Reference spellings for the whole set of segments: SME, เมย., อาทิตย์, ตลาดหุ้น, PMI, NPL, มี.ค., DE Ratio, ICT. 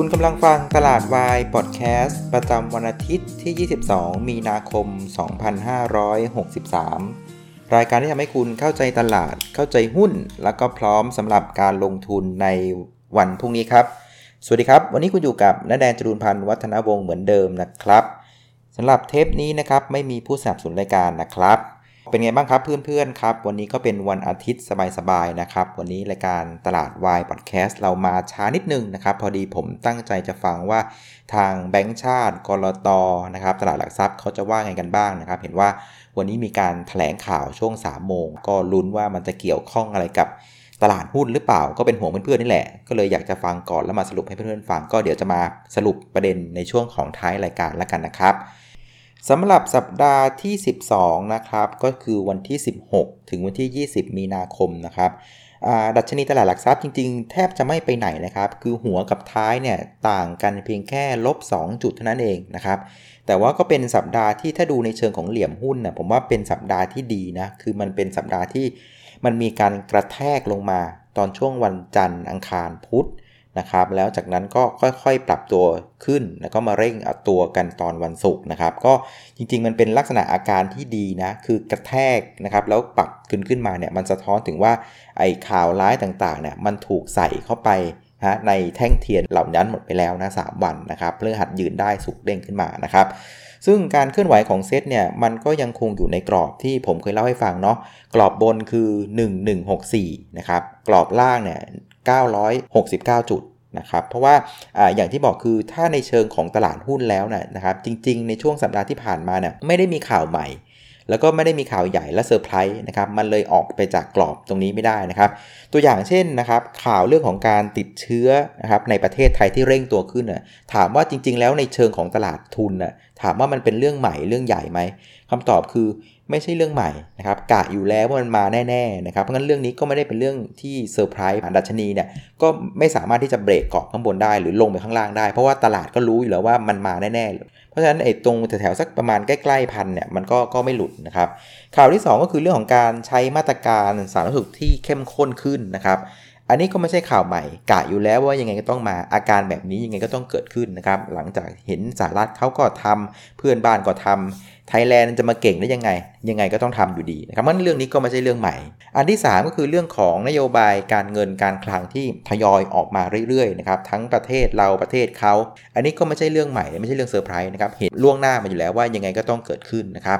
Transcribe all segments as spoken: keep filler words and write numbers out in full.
คุณกำลังฟังตลาดวายพอดแคสต์ประจำวันอาทิตย์ที่ยี่สิบสองมีนาคมสองพันห้าร้อยหกสิบสามรายการที่ทำให้คุณเข้าใจตลาดเข้าใจหุ้นแล้วก็พร้อมสำหรับการลงทุนในวันพรุ่งนี้ครับสวัสดีครับวันนี้คุณอยู่กับณแดนจรูนพันธ์วัฒนวงศ์เหมือนเดิมนะครับสำหรับเทปนี้นะครับไม่มีผู้สนับสนุนรายการนะครับเป็นไงบ้างครับเพื่อนๆครับวันนี้ก็เป็นวันอาทิตย์สบายๆนะครับวันนี้รายการตลาดวายพอดแคสต์เรามาช้านิดนึงนะครับพอดีผมตั้งใจจะฟังว่าทางแบงก์ชาติกลต.นะครับตลาดหลักทรัพย์เขาจะว่าไงกันบ้างนะครับเห็นว่าวันนี้มีการแถลงข่าวช่วง สามโมงก็ลุ้นว่ามันจะเกี่ยวข้องอะไรกับตลาดหุ้นหรือเปล่าก็เป็นห่วงเพื่อนๆนี่แหละก็เลยอยากจะฟังก่อนแล้วมาสรุปให้เพื่อนๆฟังก็เดี๋ยวจะมาสรุปประเด็นในช่วงของท้ายรายการแล้วกันนะครับสำหรับสัปดาห์ที่สิบสองนะครับก็คือวันที่สิบหกถึงวันที่ยี่สิบมีนาคมนะครับดัชนีตลาดหลักทรัพย์จริงๆแทบจะไม่ไปไหนนะครับคือหัวกับท้ายเนี่ยต่างกันเพียงแค่ลบสองจุดเท่านั้นเองนะครับแต่ว่าก็เป็นสัปดาห์ที่ถ้าดูในเชิงของเหลี่ยมหุ้นนะผมว่าเป็นสัปดาห์ที่ดีนะคือมันเป็นสัปดาห์ที่มันมีการกระแทกลงมาตอนช่วงวันจันทร์อังคารพุธนะครับแล้วจากนั้นก็ค่อยๆปรับตัวขึ้นแล้วก็มาเร่งเอาตัวกันตอนวันศุกร์นะครับก็จริงๆมันเป็นลักษณะอาการที่ดีนะคือกระแทกนะครับแล้วปรับขึ้นขึ้นมาเนี่ยมันสะท้อนถึงว่าไอ้ข่าวร้ายต่างๆเนี่ยมันถูกใส่เข้าไปฮะในแท่งเทียนเหล่านั้นหมดไปแล้วนะสามวันนะครับเพื่อหัดยืนได้สุกเด้งขึ้นมานะครับซึ่งการเคลื่อนไหวของเซตเนี่ยมันก็ยังคงอยู่ในกรอบที่ผมเคยเล่าให้ฟังเนาะกรอบบนคือหนึ่งพันหนึ่งร้อยหกสิบสี่นะครับกรอบล่างเนี่ยเก้าร้อยหกสิบเก้าจุดนะครับเพราะว่า อ, อย่างที่บอกคือถ้าในเชิงของตลาดหุ้นแล้วนะนะครับจริงๆในช่วงสัปดาห์ที่ผ่านมาเนี่ยไม่ได้มีข่าวใหม่แล้วก็ไม่ได้มีข่าวใหญ่และเซอร์ไพรส์นะครับมันเลยออกไปจากกรอบตรงนี้ไม่ได้นะครับตัวอย่างเช่นนะครับข่าวเรื่องของการติดเชื้อนะครับในประเทศไทยที่เร่งตัวขึ้นนะถามว่าจริงๆแล้วในเชิงของตลาดทุนนะถามว่ามันเป็นเรื่องใหม่เรื่องใหญ่ไหมคำตอบคือไม่ใช่เรื่องใหม่นะครับกะอยู่แล้วว่ามันมาแน่ๆนะครับเพราะงั้นเรื่องนี้ก็ไม่ได้เป็นเรื่องที่เซอร์ไพรส์ดัชนีเนี่ยก็ไม่สามารถที่จะเบรกเกาะข้างบนได้หรือลงไปข้างล่างได้เพราะว่าตลาดก็รู้อยู่แล้วว่ามันมาแน่ๆเพราะฉะนั้นไอ้ตรงแถวๆสักประมาณใกล้ๆพันเนี่ยมันก็ก็ไม่หลุดนะครับข่าวที่สองก็คือเรื่องของการใช้มาตรการสาธารณสุขที่เข้มข้นขึ้นนะครับอันนี้ก็ไม่ใช่ข่าวใหม่กะอยู่แล้วว่ายังไงก็ต้องมาอาการแบบนี้ยังไงก็ต้องเกิดขึ้นนะครับหลังจากเห็นสหรัฐเขาก็ทำเพื่อนบ้านก็ทำไทยแลนด์จะมาเก่งได้ยังไงยังไงก็ต้องทำอยู่ดีนะครับงั้นเรื่องนี้ก็ไม่ใช่เรื่องใหม่อันที่สามก็คือเรื่องของนโยบายการเงินการคลังที่ทยอยออกมาเรื่อยๆนะครับทั้งประเทศเราประเทศเขาอันนี้ก็ไม่ใช่เรื่องใหม่ไม่ใช่เรื่องเซอร์ไพรส์นะครับเห็นล่วงหน้ามาอยู่แล้วว่ายังไงก็ต้องเกิดขึ้นนะครับ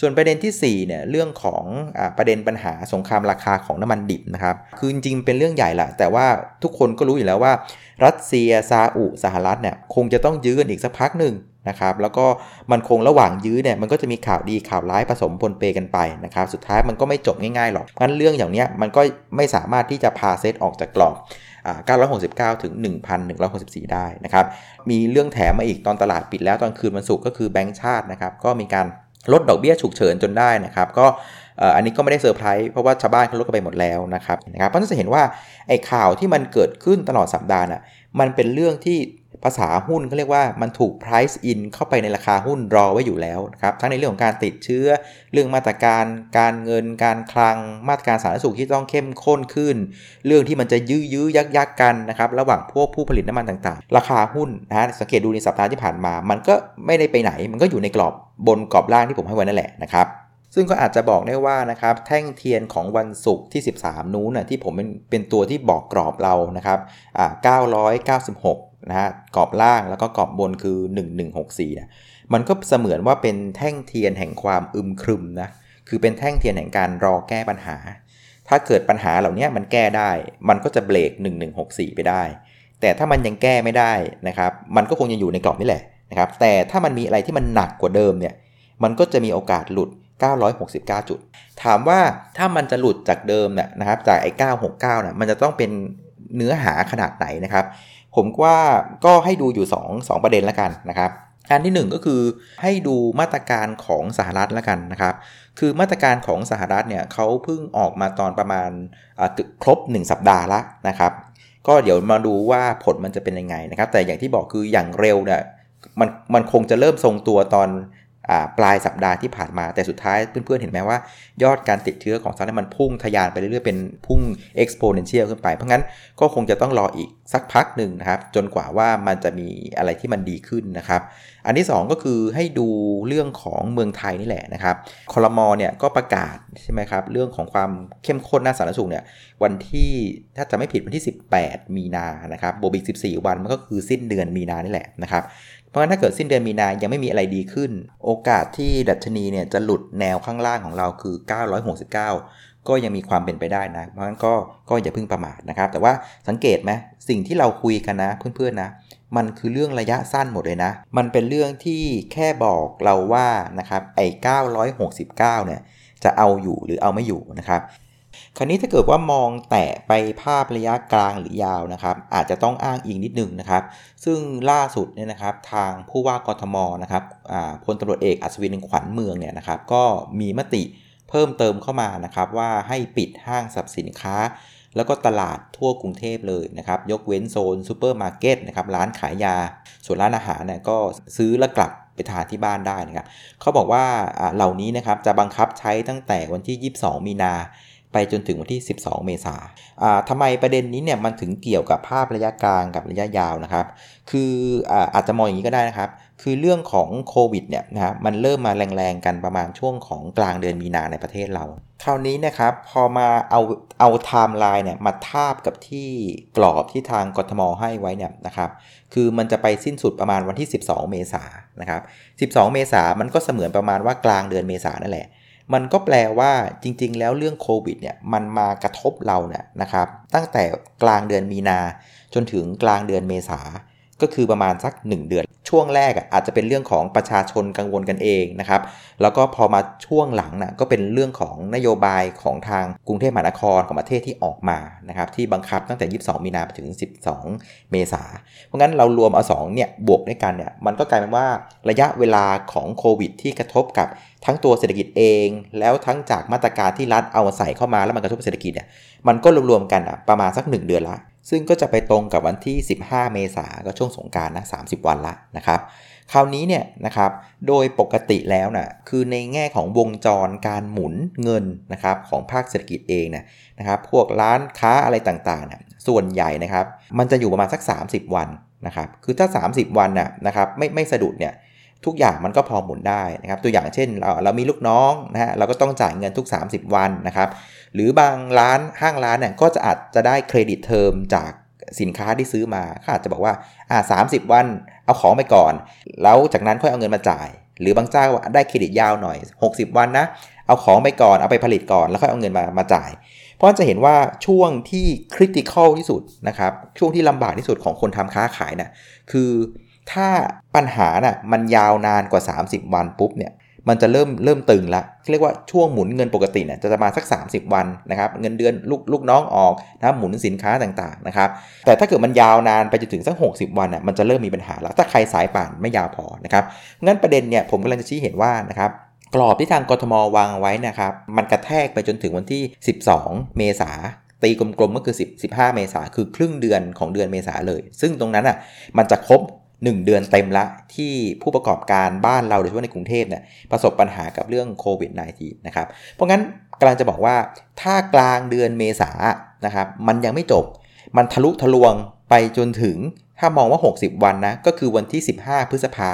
ส่วนประเด็นที่สี่เนี่ยเรื่องของอ่าประเด็นปัญหาสงครามราคาของน้ำมันดิบนะครับคือจริงๆเป็นเรื่องใหญ่แหละแต่ว่าทุกคนก็รู้อยู่แล้วว่ารัสเซียซาอุสหรัฐเนี่ยคงจะต้องยื้อกันอีกสักพักนึงนะครับแล้วก็มันคงระหว่างยื้อเนี่ยมันก็จะมีข่าวดีข่าวร้ายผสมปนเปกันไปนะครับสุดท้ายมันก็ไม่จบง่ายๆหรอกงั้นเรื่องอย่างเนี้ยมันก็ไม่สามารถที่จะพาเซตออกจากกรอบเก้าร้อยหกสิบเก้าถึง หนึ่งพันหนึ่งร้อยหกสิบสี่ ได้นะครับมีเรื่องแถมมาอีกตอนตลาดปิดแล้วตอนคืนวันศุกร์ก็คือแบงก์ชาตินะครับก็มีการลดดอกเบี้ยฉุกเฉินจนได้นะครับก็อันนี้ก็ไม่ได้เซอร์ไพรส์เพราะว่าชาวบ้านเขาลดกันไปหมดแล้วนะครับนะครับเพราะฉะนั้นจะเห็นว่าไอ้ข่าวที่มันเกิดขึ้นตลอดสัปดาห์น่ะมันเป็นเรื่องที่ภาษาหุ้นเขาเรียกว่ามันถูก price in เข้าไปในราคาหุ้นรอไว้อยู่แล้วนะครับทั้งในเรื่องของการติดเชื้อเรื่องมาตรการการเงินการคลังมาตรการสาธารณสุขที่ต้องเข้มข้นขึ้นเรื่องที่มันจะยื้อยื้อยักยักกันนะครับระหว่างพวกผู้ผลิตน้ำมันต่างๆราคาหุ้นนะสังเกตดูในสัปดาห์ที่ผ่านมามันก็ไม่ได้ไปไหนมันก็อยู่ในกรอบบนกรอบล่างที่ผมให้ไว้นั่นแหละนะครับซึ่งก็อาจจะบอกได้ว่านะครับแท่งเทียนของวันศุกร์ที่สิบสามนู้นน่ะที่ผมเป็นเป็นตัวที่บอกกรอบเรานะครับอ่าเก้าร้อยเก้าสิบหกนะฮะกรอบล่างแล้วก็กรอบบนคือหนึ่งพันหนึ่งร้อยหกสิบสี่นะมันก็เสมือนว่าเป็นแท่งเทียนแห่งความอึมครึมนะคือเป็นแท่งเทียนแห่งการรอแก้ปัญหาถ้าเกิดปัญหาเหล่านี้มันแก้ได้มันก็จะเบรกหนึ่งพันหนึ่งร้อยหกสิบสี่ไปได้แต่ถ้ามันยังแก้ไม่ได้นะครับมันก็คงยังอยู่ในกรอบนี่แหละนะครับแต่ถ้ามันมีอะไรที่มันหนักกว่าเดิมเนี่ยมันก็จะมีโอกาสหลุดเก้าร้อยหกสิบเก้าจุดถามว่าถ้ามันจะหลุดจากเดิมเนี่ยนะครับจากไอ้เก้าร้อยหกสิบเก้าน่ะมันจะต้องเป็นเนื้อหาขนาดไหนนะครับผมว่าก็ให้ดูอยู่สอง สองประเด็นละกันนะครับอันที่หนึ่งก็คือให้ดูมาตรการของสหรัฐละกันนะครับคือมาตรการของสหรัฐเนี่ยเขาเพิ่งออกมาตอนประมาณครบหนึ่งสัปดาห์ละนะครับก็เดี๋ยวมาดูว่าผลมันจะเป็นยังไงนะครับแต่อย่างที่บอกคืออย่างเร็วเนี่ยมันมันคงจะเริ่มทรงตัวตอน ปลายสัปดาห์ที่ผ่านมาแต่สุดท้ายเพื่อนๆเห็นไหมว่ายอดการติดเชื้อของสหรัฐมันพุ่งทะยานไปเรื่อยๆเป็นพุ่ง exponential ขึ้นไปเพราะงั้นก็คงจะต้องรออีกสักพักหนึ่งนะครับจนกว่าว่ามันจะมีอะไรที่มันดีขึ้นนะครับอันที่สองก็คือให้ดูเรื่องของเมืองไทยนี่แหละนะครับครม.เนี่ยก็ประกาศใช่ไหมครับเรื่องของความเข้มข้นด้านสาธารณสุขเนี่ยวันที่ถ้าจะไม่ผิดวันที่สิบแปดมีนานะครับบวกอีกสิบสี่วันมันก็คือสิ้นเดือนมีนานี่แหละนะครับเพราะงั้นถ้าเกิดสิ้นเดือนมีนายังไม่มีอะไรดีขึ้นโอกาสที่ดัชนีเนี่ยจะหลุดแนวข้างล่างของเราคือเก้าร้อยหกสิบเก้าก็ยังมีความเป็นไปได้นะเพราะงั้นก็ก็อย่าเพิ่งประมาทนะครับแต่ว่าสังเกตไหมสิ่งที่เราคุยกันนะเพื่อนๆนะมันคือเรื่องระยะสั้นหมดเลยนะมันเป็นเรื่องที่แค่บอกเราว่านะครับไอ้เก้าร้อยหกสิบเก้าเนี่ยจะเอาอยู่หรือเอาไม่อยู่นะครับคราวนี้ถ้าเกิดว่ามองแตะไปภาพระยะกลางหรือยาวนะครับอาจจะต้องอ้างอิงนิดนึงนะครับซึ่งล่าสุดเนี่ยนะครับทางผู้ว่ากทม.นะครับพลตำรวจเอกอัศวินขวัญเมืองเนี่ยนะครับก็มีมติเพิ่มเติมเข้ามานะครับว่าให้ปิดห้างสรรพสินค้าแล้วก็ตลาดทั่วกรุงเทพเลยนะครับยกเว้นโซนซูเปอร์มาร์เก็ตนะครับร้านขายยาส่วนร้านอาหารเนี่ยก็ซื้อและกลับไปทานที่บ้านได้นะครับเขาบอกว่าเหล่านี้นะครับจะบังคับใช้ตั้งแต่วันที่ยี่สิบสองมีนาไปจนถึงวันที่สิบสองเมษายนทำไมประเด็นนี้เนี่ยมันถึงเกี่ยวกับภาพระยะกลางกับระยะยาวนะครับคืออาจจะมองอย่างนี้ก็ได้นะครับคือเรื่องของโควิดเนี่ยนะครับมันเริ่มมาแรงๆกันประมาณช่วงของกลางเดือนมีนาในประเทศเราคราวนี้นะครับพอมาเอาเอาไทม์ไลน์เนี่ยมาทาบกับที่กรอบที่ทางกทม.ให้ไว้เนี่ยนะครับคือมันจะไปสิ้นสุดประมาณวันที่สิบสองเมษายนนะครับสิบสองเมษายนมันก็เสมือนประมาณว่ากลางเดือนเมษายนนั่นแหละมันก็แปลว่าจริงๆแล้วเรื่องโควิดเนี่ยมันมากระทบเราเนี่ยนะครับตั้งแต่กลางเดือนมีนาจนถึงกลางเดือนเมษาก็คือประมาณสักหนึ่งเดือนช่วงแรกอาจจะเป็นเรื่องของประชาชนกังวลกันเองนะครับแล้วก็พอมาช่วงหลังนะก็เป็นเรื่องของนโยบายของทางกรุงเทพมหานครของประเทศที่ออกมานะครับที่บังคับตั้งแต่ยี่สิบสองมีนาคมถึงสิบสองเมษายนเพราะงั้นเรารวมเอาสองเนี่ยบวกด้วยกันเนี่ยมันก็กลายเป็นว่าระยะเวลาของโควิดที่กระทบกับทั้งตัวเศรษฐกิจเองแล้วทั้งจากมาตรการที่รัฐเอาใส่เข้ามาแล้วมันกระทบเศรษฐกิจเนี่ยมันก็รวมๆกันอ่ะประมาณสักหนึ่งเดือนละซึ่งก็จะไปตรงกับวันที่สิบห้าเมษายนก็ช่วงสงกรานต์นะสามสิบวันละนะครับคราวนี้เนี่ยนะครับโดยปกติแล้วนะคือในแง่ของวงจรการหมุนเงินนะครับของภาคเศรษฐกิจเองเนี่ยนะครับพวกร้านค้าอะไรต่างๆเนี่ยส่วนใหญ่นะครับมันจะอยู่ประมาณสักสามสิบวันนะครับคือถ้าสามสิบวันน่ะนะครับไม่ไม่สะดุดเนี่ยทุกอย่างมันก็พอหมุนได้นะครับตัวอย่างเช่นเราเรามีลูกน้องนะฮะเราก็ต้องจ่ายเงินทุกสามสิบวันนะครับหรือบางร้านห้างร้านเนี่ยก็จะอาจจะได้เครดิตเทอมจากสินค้าที่ซื้อมาเขาอาจจะบอกว่าอ่าสามสิบวันเอาของไปก่อนแล้วจากนั้นค่อยเอาเงินมาจ่ายหรือบางเจ้าได้เครดิตยาวหน่อยหกสิบวันนะเอาของไปก่อนเอาไปผลิตก่อนแล้วค่อยเอาเงินมามาจ่ายเพราะจะเห็นว่าช่วงที่คริติคอลที่สุดนะครับช่วงที่ลำบากที่สุดของคนทำค้าขายน่ะคือถ้าปัญหาน่ะมันยาวนานกว่าสามสิบวันปุ๊บเนี่ยมันจะเริ่มเริ่มตึงละเรียกว่าช่วงหมุนเงินปกติเนี่ยจะมาสักสามสิบวันนะครับเงินเดือนลูกลูกน้องออกนะหมุนสินค้าต่างๆนะครับแต่ถ้าเกิดมันยาวนานไปจนถึงสักหกสิบวันน่ะมันจะเริ่มมีปัญหาแล้วถ้าใครสายป่านไม่ยาวพอนะครับงั้นประเด็นเนี่ยผมกำลังจะชี้เห็นว่านะครับกรอบที่ทางกทม.วางไว้นะครับมันกระแทกไปจนถึงวันที่สิบสองเมษายนตีกลมๆก็คือสิบ สิบห้าเมษายนคือครึ่งเดือนของเดือนเมษายนเลยซึ่งตรงนั้นน่ะมันจะครบหนึ่งเดือนเต็มละที่ผู้ประกอบการบ้านเราโดยเฉพาะในกรุงเทพเนี่ยประสบปัญหากับเรื่องโควิด สิบเก้า นะครับเพราะงั้นกำลังจะบอกว่าถ้ากลางเดือนเมษายนนะครับมันยังไม่จบมันทะลุทะลวงไปจนถึงถ้ามองว่าหกสิบวันนะก็คือวันที่สิบห้าพฤษภา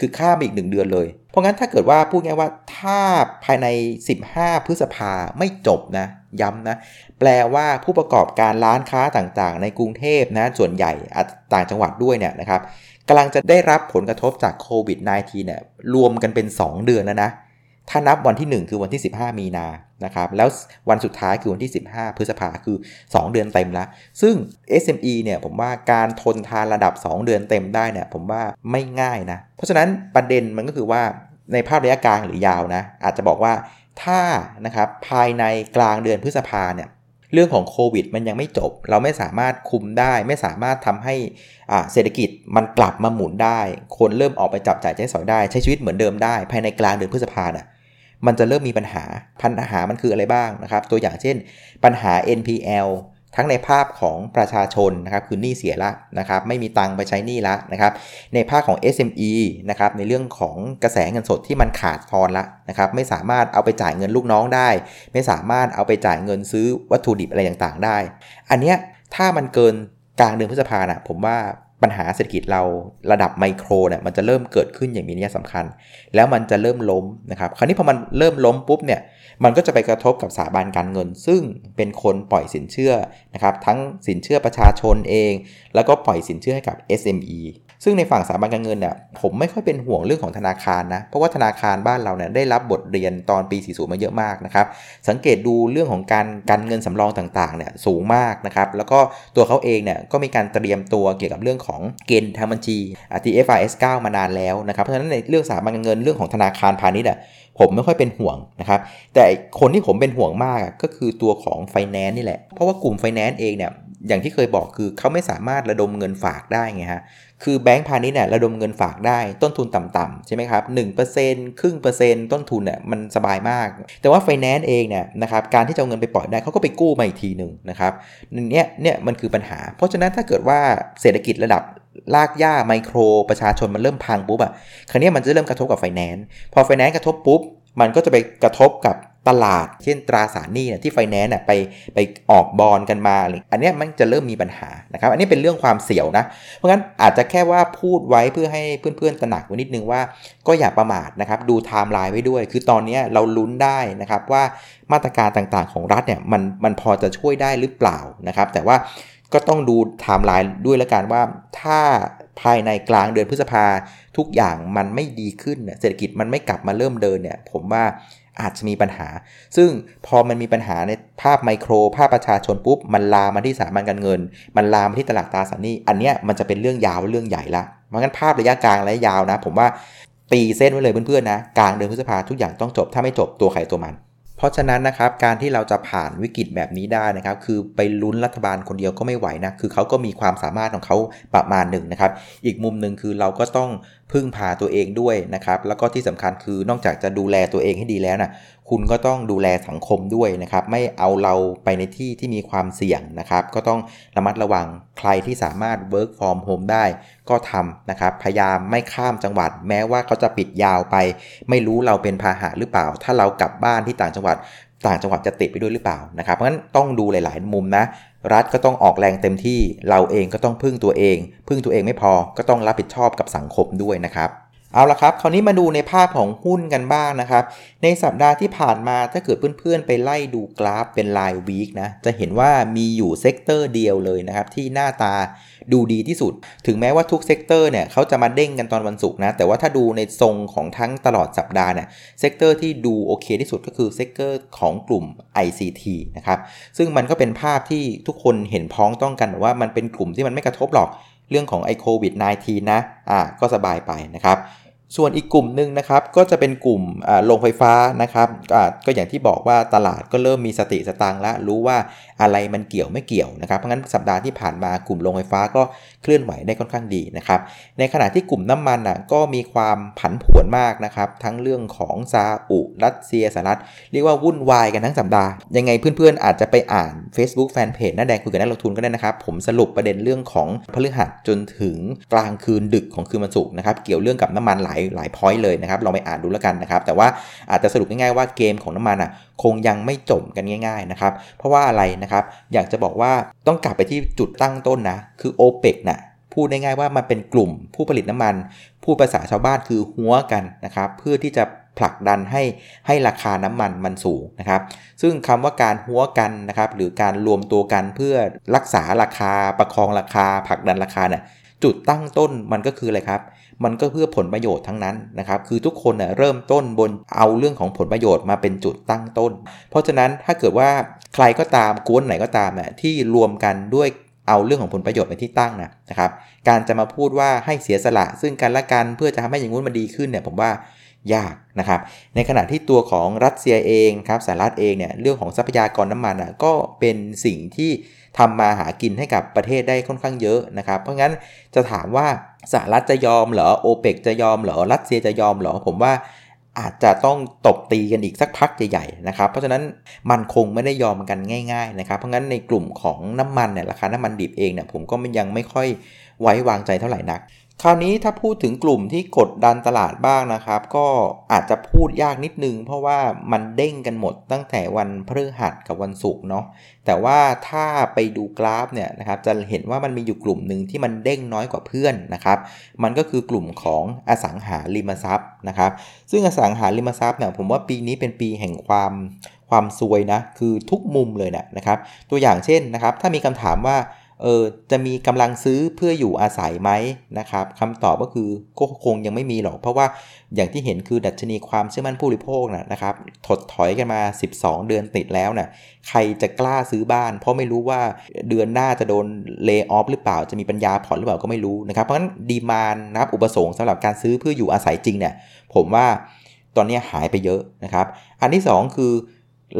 คือข้ามอีกหนึ่งเดือนเลยเพราะงั้นถ้าเกิดว่าพูดง่ายว่าถ้าภายในสิบห้าพฤษภาไม่จบนะย้ำนะแปลว่าผู้ประกอบการร้านค้าต่างๆในกรุงเทพนะส่วนใหญ่ต่างจังหวัดด้วยเนี่ยนะครับกำลังจะได้รับผลกระทบจากโควิด สิบเก้า เนี่ยรวมกันเป็นสองเดือนแล้วนะถ้านับวันที่หนึ่งคือวันที่สิบห้ามีนานะครับแล้ววันสุดท้ายคือวันที่สิบห้าพฤษภาคือสองเดือนเต็มแล้วซึ่ง เอส เอ็ม อี เนี่ยผมว่าการทนทานระดับสองเดือนเต็มได้เนี่ยผมว่าไม่ง่ายนะเพราะฉะนั้นประเด็นมันก็คือว่าในภาพระยะกลางหรือยาวนะอาจจะบอกว่าถ้านะครับภายในกลางเดือนพฤษภาเนี่ยเรื่องของโควิดมันยังไม่จบเราไม่สามารถคุมได้ไม่สามารถทำให้เศรษฐกิจมันกลับมาหมุนได้คนเริ่มออกไปจับจ่ายใช้สอยได้ใช้ชีวิตเหมือนเดิมได้ภายในกลางเดือนพฤษภาคมมันจะเริ่มมีปัญหาปัญหามันคืออะไรบ้างนะครับตัวอย่างเช่นปัญหา เอ็น พี แอล ทั้งในภาพของประชาชนนะครับคือหนี้เสียละนะครับไม่มีตังค์ไปใช้หนี้ละนะครับในภาคของ เอส เอ็ม อี นะครับในเรื่องของกระแสเงินสดที่มันขาดทอนละนะครับไม่สามารถเอาไปจ่ายเงินลูกน้องได้ไม่สามารถเอาไปจ่ายเงินซื้อวัตถุดิบอะไรต่างๆได้อันเนี้ยถ้ามันเกินกลางเดือนพฤษภาคมนะผมว่าปัญหาเศรษฐกิจเราระดับไมโครเนี่ยมันจะเริ่มเกิดขึ้นอย่างมีนัยสำคัญแล้วมันจะเริ่มล้มนะครับคราวนี้พอมันเริ่มล้มปุ๊บเนี่ยมันก็จะไปกระทบกับสถาบันการเงินซึ่งเป็นคนปล่อยสินเชื่อนะครับทั้งสินเชื่อประชาชนเองแล้วก็ปล่อยสินเชื่อให้กับ เอส เอ็ม อี ซึ่งในฝั่งสถาบันการเงินเนี่ยผมไม่ค่อยเป็นห่วงเรื่องของธนาคารนะเพราะว่าธนาคารบ้านเราเนี่ยได้รับบทเรียนตอนปีสี่สิบมาเยอะมากนะครับสังเกตดูเรื่องของการกันเงินสำรองต่างๆเนี่ยสูงมากนะครับแล้วก็ตัวเขาเองเนี่ยก็มีการเตรียมตัวเกี่ยวกับเรื่องของเกณฑ์ทางบัญชี ที เอฟ อาร์ เอส ไนน์ มานานแล้วนะครับเพราะฉะนั้นในเรื่องสถาบันการเงินเรื่องของธนาคารพาณิชย์อ่ะผมไม่ค่อยเป็นห่วงนะครับแต่คนที่ผมเป็นห่วงมากก็คือตัวของไฟแนนซ์นี่แหละเพราะว่ากลุ่มไฟแนนซ์เองเนี่ยอย่างที่เคยบอกคือเขาไม่สามารถระดมเงินฝากได้ไงฮะคือแบงก์พาณิชย์เนี่ยระดมเงินฝากได้ต้นทุนต่ำๆใช่ไหมครับ หนึ่งเปอร์เซ็นต์ ครึ่งเปอร์เซ็นต์ต้นทุนเนี่ยมันสบายมากแต่ว่าไฟแนนซ์เองเนี่ยนะครับการที่จะเอาเงินไปปล่อยได้เขาก็ไปกู้มาอีกทีนึงนะครับเนี่ยเนี่ยมันคือปัญหาเพราะฉะนั้นถ้าเกิดว่าเศรษฐกิจระดับลากย่าไมโครประชาชนมันเริ่มพังปุ๊บอ่ะคราวนี้มันจะเริ่มกระทบกับไฟแนนซ์พอไฟแนนซ์กระทบปุ๊บมันก็จะไปกระทบกับตลาดเช่นตราสารหนี้เนี่ยที่ไฟแนนซ์น่ะไปไปออกบอนด์กันมาอันนี้มันจะเริ่มมีปัญหานะครับอันนี้เป็นเรื่องความเสี่ยวนะเพราะงั้นอาจจะแค่ว่าพูดไว้เพื่อให้เพื่อนๆตระหนักไว้นิดนึงว่าก็อย่าประมาทนะครับดูไทม์ไลน์ไว้ด้วยคือตอนนี้เราลุ้นได้นะครับว่ามาตรการต่างๆของรัฐเนี่ยมันมันพอจะช่วยได้หรือเปล่านะครับแต่ว่าก็ต้องดูไทม์ไลน์ด้วยละกันว่าถ้าภายในกลางเดือนพฤษภาทุกอย่างมันไม่ดีขึ้นเศรษฐกิจมันไม่กลับมาเริ่มเดินเนี่ยผมว่าอาจจะมีปัญหาซึ่งพอมันมีปัญหาในภาพไมโครภาพประชาชนปุ๊บมันลามมาที่สถาบันการเงินมันลามมาที่ตลาดตราสารหนี้อันเนี้ยมันจะเป็นเรื่องยาวเรื่องใหญ่ละเพราะงั้นภาพระยะกลางและยาวนะผมว่าตีเส้นไว้เลยเพื่อนๆนะกลางเดือนพฤษภาทุกอย่างต้องจบถ้าไม่จบตัวใครตัวมันเพราะฉะนั้นนะครับการที่เราจะผ่านวิกฤตแบบนี้ได้นะครับคือไปลุ้นรัฐบาลคนเดียวก็ไม่ไหวนะคือเขาก็มีความสามารถของเขาประมาณหนึ่งนะครับอีกมุมนึงคือเราก็ต้องพึ่งพาตัวเองด้วยนะครับแล้วก็ที่สำคัญคือนอกจากจะดูแลตัวเองให้ดีแล้วนะคุณก็ต้องดูแลสังคมด้วยนะครับไม่เอาเราไปในที่ที่มีความเสี่ยงนะครับก็ต้องระมัดระวังใครที่สามารถ work from home ได้ก็ทำนะครับพยายามไม่ข้ามจังหวัดแม้ว่าเขาจะปิดยาวไปไม่รู้เราเป็นพาหะหรือเปล่าถ้าเรากลับบ้านที่ต่างจังหวัดต่างจังหวัดจะติดไปด้วยหรือเปล่านะครับเพราะฉะนั้นต้องดูหลายๆมุมนะรัฐก็ต้องออกแรงเต็มที่เราเองก็ต้องพึ่งตัวเองพึ่งตัวเองไม่พอก็ต้องรับผิดชอบกับสังคมด้วยนะครับเอาละครับคราวนี้มาดูในภาพของหุ้นกันบ้างนะครับในสัปดาห์ที่ผ่านมาถ้าเกิดเพื่อนๆไปไล่ดูกราฟเป็นรายวีคนะจะเห็นว่ามีอยู่เซกเตอร์เดียวเลยนะครับที่หน้าตาดูดีที่สุดถึงแม้ว่าทุกเซกเตอร์เนี่ยเขาจะมาเด้งกันตอนวันศุกร์นะแต่ว่าถ้าดูในทรงของทั้งตลอดสัปดาห์เนี่ยเซกเตอร์ที่ดูโอเคที่สุดก็คือเซกเตอร์ของกลุ่ม ไอ ซี ที นะครับซึ่งมันก็เป็นภาพที่ทุกคนเห็นพ้องต้องกันว่ามันเป็นกลุ่มที่มันไม่กระทบหรอกเรื่องของไอ้โควิด สิบเก้า นะอ่ะก็สบายไปนะครับส่วนอีกกลุ่มนึงนะครับก็จะเป็นกลุ่มโรงไฟฟ้านะครับก็อย่างที่บอกว่าตลาดก็เริ่มมีสติสตางค์ละรู้ว่าอะไรมันเกี่ยวไม่เกี่ยวนะครับเพราะงั้นสัปดาห์ที่ผ่านมากลุ่มโรงไฟฟ้าก็เคลื่อนไหวได้ค่อนข้างดีนะครับในขณะที่กลุ่มน้ำมันน่ะก็มีความผันผวนมากนะครับทั้งเรื่องของซาอุรัสเซียสหรัฐเรียกว่าวุ่นวายกันทั้งสัปดาห์ยังไงเพื่อนๆอาจจะไปอ่าน Facebook Fanpage หน้าแดงคุยกับนักลงทุนก็ได้นะครับผมสรุปประเด็นเรื่องของพฤหัสจนถึงกลางคืนดึกของคืนวันศุกร์นะครับเกี่ยวเรื่องกับน้ำมันหลายหลาย point เลยนะครับลองไปอ่านดูแล้วกันนะครับแต่ว่าอาจจะสรุปง่ายๆว่าเกมของน้ำมันอ่ะคงยังไม่จบกันง่ายๆนะครับเพราะว่าอะไรนะครับอยากจะบอกว่าต้องกลับไปที่จุดตั้งต้นนะคือ OPEC นะพูดง่ายๆว่ามันเป็นกลุ่มผู้ผลิตน้ำมันพูดภาษาชาวบ้านคือหัวกันนะครับเพื่อที่จะผลักดันให้ให้ราคาน้ำมันมันสูงนะครับซึ่งคำว่าการหัวกันนะครับหรือการรวมตัวกันเพื่อรักษาราคาประคองราคาผลักดันราคาเนี่ยจุดตั้งต้นมันก็คืออะไรครับมันก็เพื่อผลประโยชน์ทั้งนั้นนะครับคือทุกคนนะเริ่มต้นบนเอาเรื่องของผลประโยชน์มาเป็นจุดตั้งต้นเพราะฉะนั้นถ้าเกิดว่าใครก็ตามกวนไหนก็ตามนะที่รวมกันด้วยเอาเรื่องของผลประโยชน์เป็นที่ตั้งนะนะครับการจะมาพูดว่าให้เสียสละซึ่งกันและกันเพื่อจะทำให้อย่างนู้นมันดีขึ้นเนี่ยผมว่ายากนะครับในขณะที่ตัวของรัสเซียเองครับสหรัฐเองเนี่ยเรื่องของทรัพยากรน้ำมันนะก็เป็นสิ่งที่ทำมาหากินให้กับประเทศได้ค่อนข้างเยอะนะครับเพราะงั้นจะถามว่าสหรัฐจะยอมเหรอโอเปกจะยอมเหรอรัสเซียจะยอมเหรอผมว่า อาจจะต้องตบตีกันอีกสักพักใหญ่ๆนะครับเพราะฉะนั้นมันคงไม่ได้ยอมกันง่ายๆนะครับเพราะงั้นในกลุ่มของน้ำมันเนี่ยราคาน้ำมันดิบเองเนี่ยผมก็ยังไม่ค่อยไว้วางใจเท่าไหร่นักคราวนี้ถ้าพูดถึงกลุ่มที่กดดันตลาดบ้างนะครับก็อาจจะพูดยากนิดนึงเพราะว่ามันเด้งกันหมดตั้งแต่วันพฤหัสกับวันศุกร์เนาะแต่ว่าถ้าไปดูกราฟเนี่ยนะครับจะเห็นว่ามันมีอยู่กลุ่มนึงที่มันเด้งน้อยกว่าเพื่อนนะครับมันก็คือกลุ่มของอสังหาริมทรัพย์นะครับซึ่งอสังหาริมทรัพย์เนี่ยผมว่าปีนี้เป็นปีแห่งความความซวยนะคือทุกมุมเลยนะนะครับตัวอย่างเช่นนะครับถ้ามีคำถามว่าเออจะมีกำลังซื้อเพื่ออยู่อาศัยไหมนะครับคำตอบก็คือก็คงยังไม่มีหรอกเพราะว่าอย่างที่เห็นคือดัชนีความเชื่อมั่นผู้บริโภคนะนะครับถดถอยกันมาสิบสองเดือนติดแล้วนะใครจะกล้าซื้อบ้านเพราะไม่รู้ว่าเดือนหน้าจะโดนเลย์ออฟหรือเปล่าจะมีปัญญาผ่อนหรือเปล่าก็ไม่รู้นะครับเพราะฉะนั้นดีมานด์นับอุปสงค์สำหรับการซื้อเพื่ออยู่อาศัยจริงเนี่ยผมว่าตอนนี้หายไปเยอะนะครับอันที่สองคื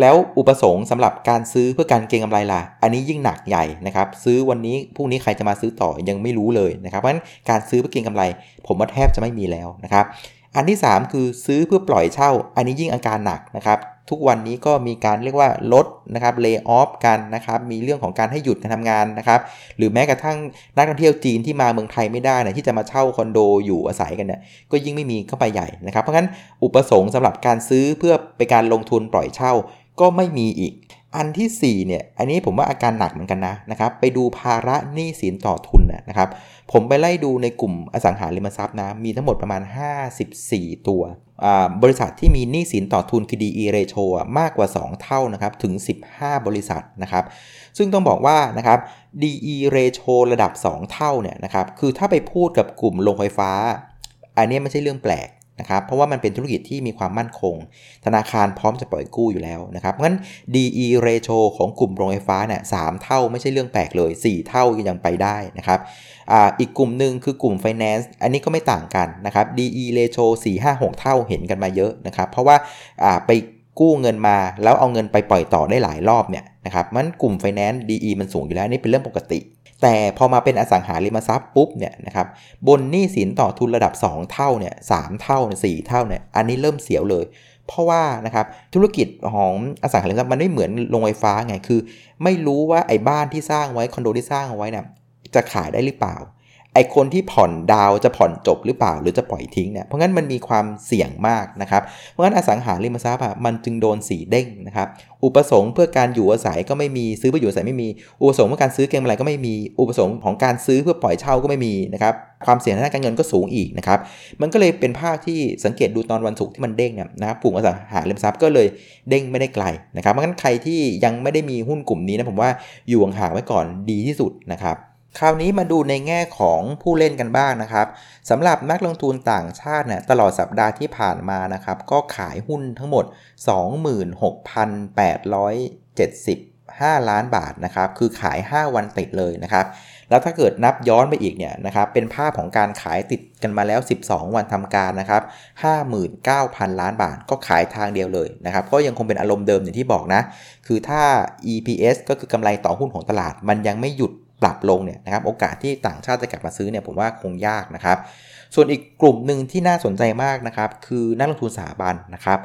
อแล้วอุปสงค์สำหรับการซื้อเพื่อการเก็งกำไรล่ะอันนี้ยิ่งหนักใหญ่นะครับซื้อวันนี้พรุ่งนี้ใครจะมาซื้อต่อยังไม่รู้เลยนะครับเพราะฉะนั้นการซื้อเพื่อเก็งกำไรผมว่าแทบจะไม่มีแล้วนะครับอันที่สามคือซื้อเพื่อปล่อยเช่าอันนี้ยิ่งอาการหนักนะครับทุกวันนี้ก็มีการเรียกว่าลดนะครับเลย์ออฟกันนะครับมีเรื่องของการให้หยุดการทำงานนะครับหรือแม้กระทั่งนักท่องเที่ยวจีนที่มาเมืองไทยไม่ได้นะที่จะมาเช่าคอนโดอยู่อาศัยกันเนี่ยก็ยิ่งไม่มีเข้าไปใหญ่นะครับเพราะงั้นอุปสงค์สำหรับการซื้อเพื่อเป็นการลงทุนปล่อยเช่าก็ไม่มีอีกอันที่สี่เนี่ยอันนี้ผมว่าอาการหนักเหมือนกันนะนะครับไปดูภาระหนี้สินต่อทุนนะครับผมไปไล่ดูในกลุ่มอสังหาริมทรัพย์นะมีทั้งหมดประมาณห้าสิบสี่ตัวบริษัทที่มีหนี้สินต่อทุนคือ ดี อี Ratio มากกว่าสองเท่านะครับถึงสิบห้าบริษัทนะครับซึ่งต้องบอกว่านะครับ ดี อี Ratio ระดับสองเท่าเนี่ยนะครับคือถ้าไปพูดกับกลุ่มโรงไฟฟ้าอันนี้ไม่ใช่เรื่องแปลกนะครับเพราะว่ามันเป็นธุรกิจที่มีความมั่นคงธนาคารพร้อมจะปล่อยกู้อยู่แล้วนะครับงั้น ดี อี Ratio ของกลุ่มโรงไฟฟ้าเนี่ยสามเท่าไม่ใช่เรื่องแปลกเลยสี่เท่ายังไปได้นะครับอ่าอีกกลุ่มนึงคือกลุ่ม Finance อันนี้ก็ไม่ต่างกันนะครับ ดี อี Ratio สี่ ห้า หกเท่าเห็นกันมาเยอะนะครับเพราะว่าอ่าไปกู้เงินมาแล้วเอาเงินไปปล่อยต่อได้หลายรอบเนี่ยนะครับงั้นกลุ่ม Finance ดี อี มันสูงอยู่แล้วนี่เป็นเรื่องปกติแต่พอมาเป็นอสังหาริมทรัพย์ปุ๊บเนี่ยนะครับบนหนี้สินต่อทุนระดับสองเท่าเนี่ยสามเท่าสี่เท่าเนี่ยอันนี้เริ่มเสียวเลยเพราะว่านะครับธุรกิจของอสังหาริมทรัพย์มันไม่เหมือนโรงไฟฟ้าไงคือไม่รู้ว่าไอ้บ้านที่สร้างไว้คอนโดที่สร้างเอาไว้เนี่ยจะขายได้หรือเปล่าไอ้คนที่ผ่อนดาวจะผ่อนจบหรือเปล่าหรือจะปล่อยทิ้งเนี่ยเพราะงั้นมันมีความเสี่ยงมากนะครับเพราะงั้นอสังหาริมทรัพย์มันจึงโดนสีเด้งนะครับอุปสงค์เพื่อการอยู่อาศัยก็ไม่มีซื้อเพื่ออยู่อาศัยไม่มีอุปสงค์เพื่อการซื้อเก็งกำไรก็ไม่มีอุปสงค์ของการซื้อเพื่อปล่อยเช่าก็ไม่มีนะครับความเสี่ยงทางการเงินก็สูงอีกนะครับมันก็เลยเป็นภาพที่สังเกตดูตอนวันศุกร์ที่มันเด้งเนี่ยนะครับกลุ่มอสังหาริมทรัพย์ก็เลยเด้งไม่ได้ไกลนะครับเพราะงั้นใครที่ยังไม่ได้มีหุ้นกลุ่มนี้นะผมว่าอยู่ห่างๆไว้ก่อนดีที่สุดนะครับคราวนี้มาดูในแง่ของผู้เล่นกันบ้างนะครับสำหรับนักลงทุนต่างชาติเนี่ยตลอดสัปดาห์ที่ผ่านมานะครับก็ขายหุ้นทั้งหมด สองหมื่นหกพันแปดร้อยเจ็ดสิบห้า ล้านบาทนะครับคือขายห้าวันติดเลยนะครับแล้วถ้าเกิดนับย้อนไปอีกเนี่ยนะครับเป็นภาพของการขายติดกันมาแล้วสิบสองวันทำการนะครับ ห้าหมื่นเก้าพัน ล้านบาทก็ขายทางเดียวเลยนะครับก็ยังคงเป็นอารมณ์เดิมอย่างที่บอกนะคือถ้า อี พี เอส ก็คือกำไรต่อหุ้นของตลาดมันยังไม่หยุดปรับลงเนี่ยนะครับโอกาสที่ต่างชาติจะกลับมาซื้อเนี่ยผมว่าคงยากนะครับส่วนอีกกลุ่มหนึ่งที่น่าสนใจมากนะครับคือนักลงทุนสถาบันนะครั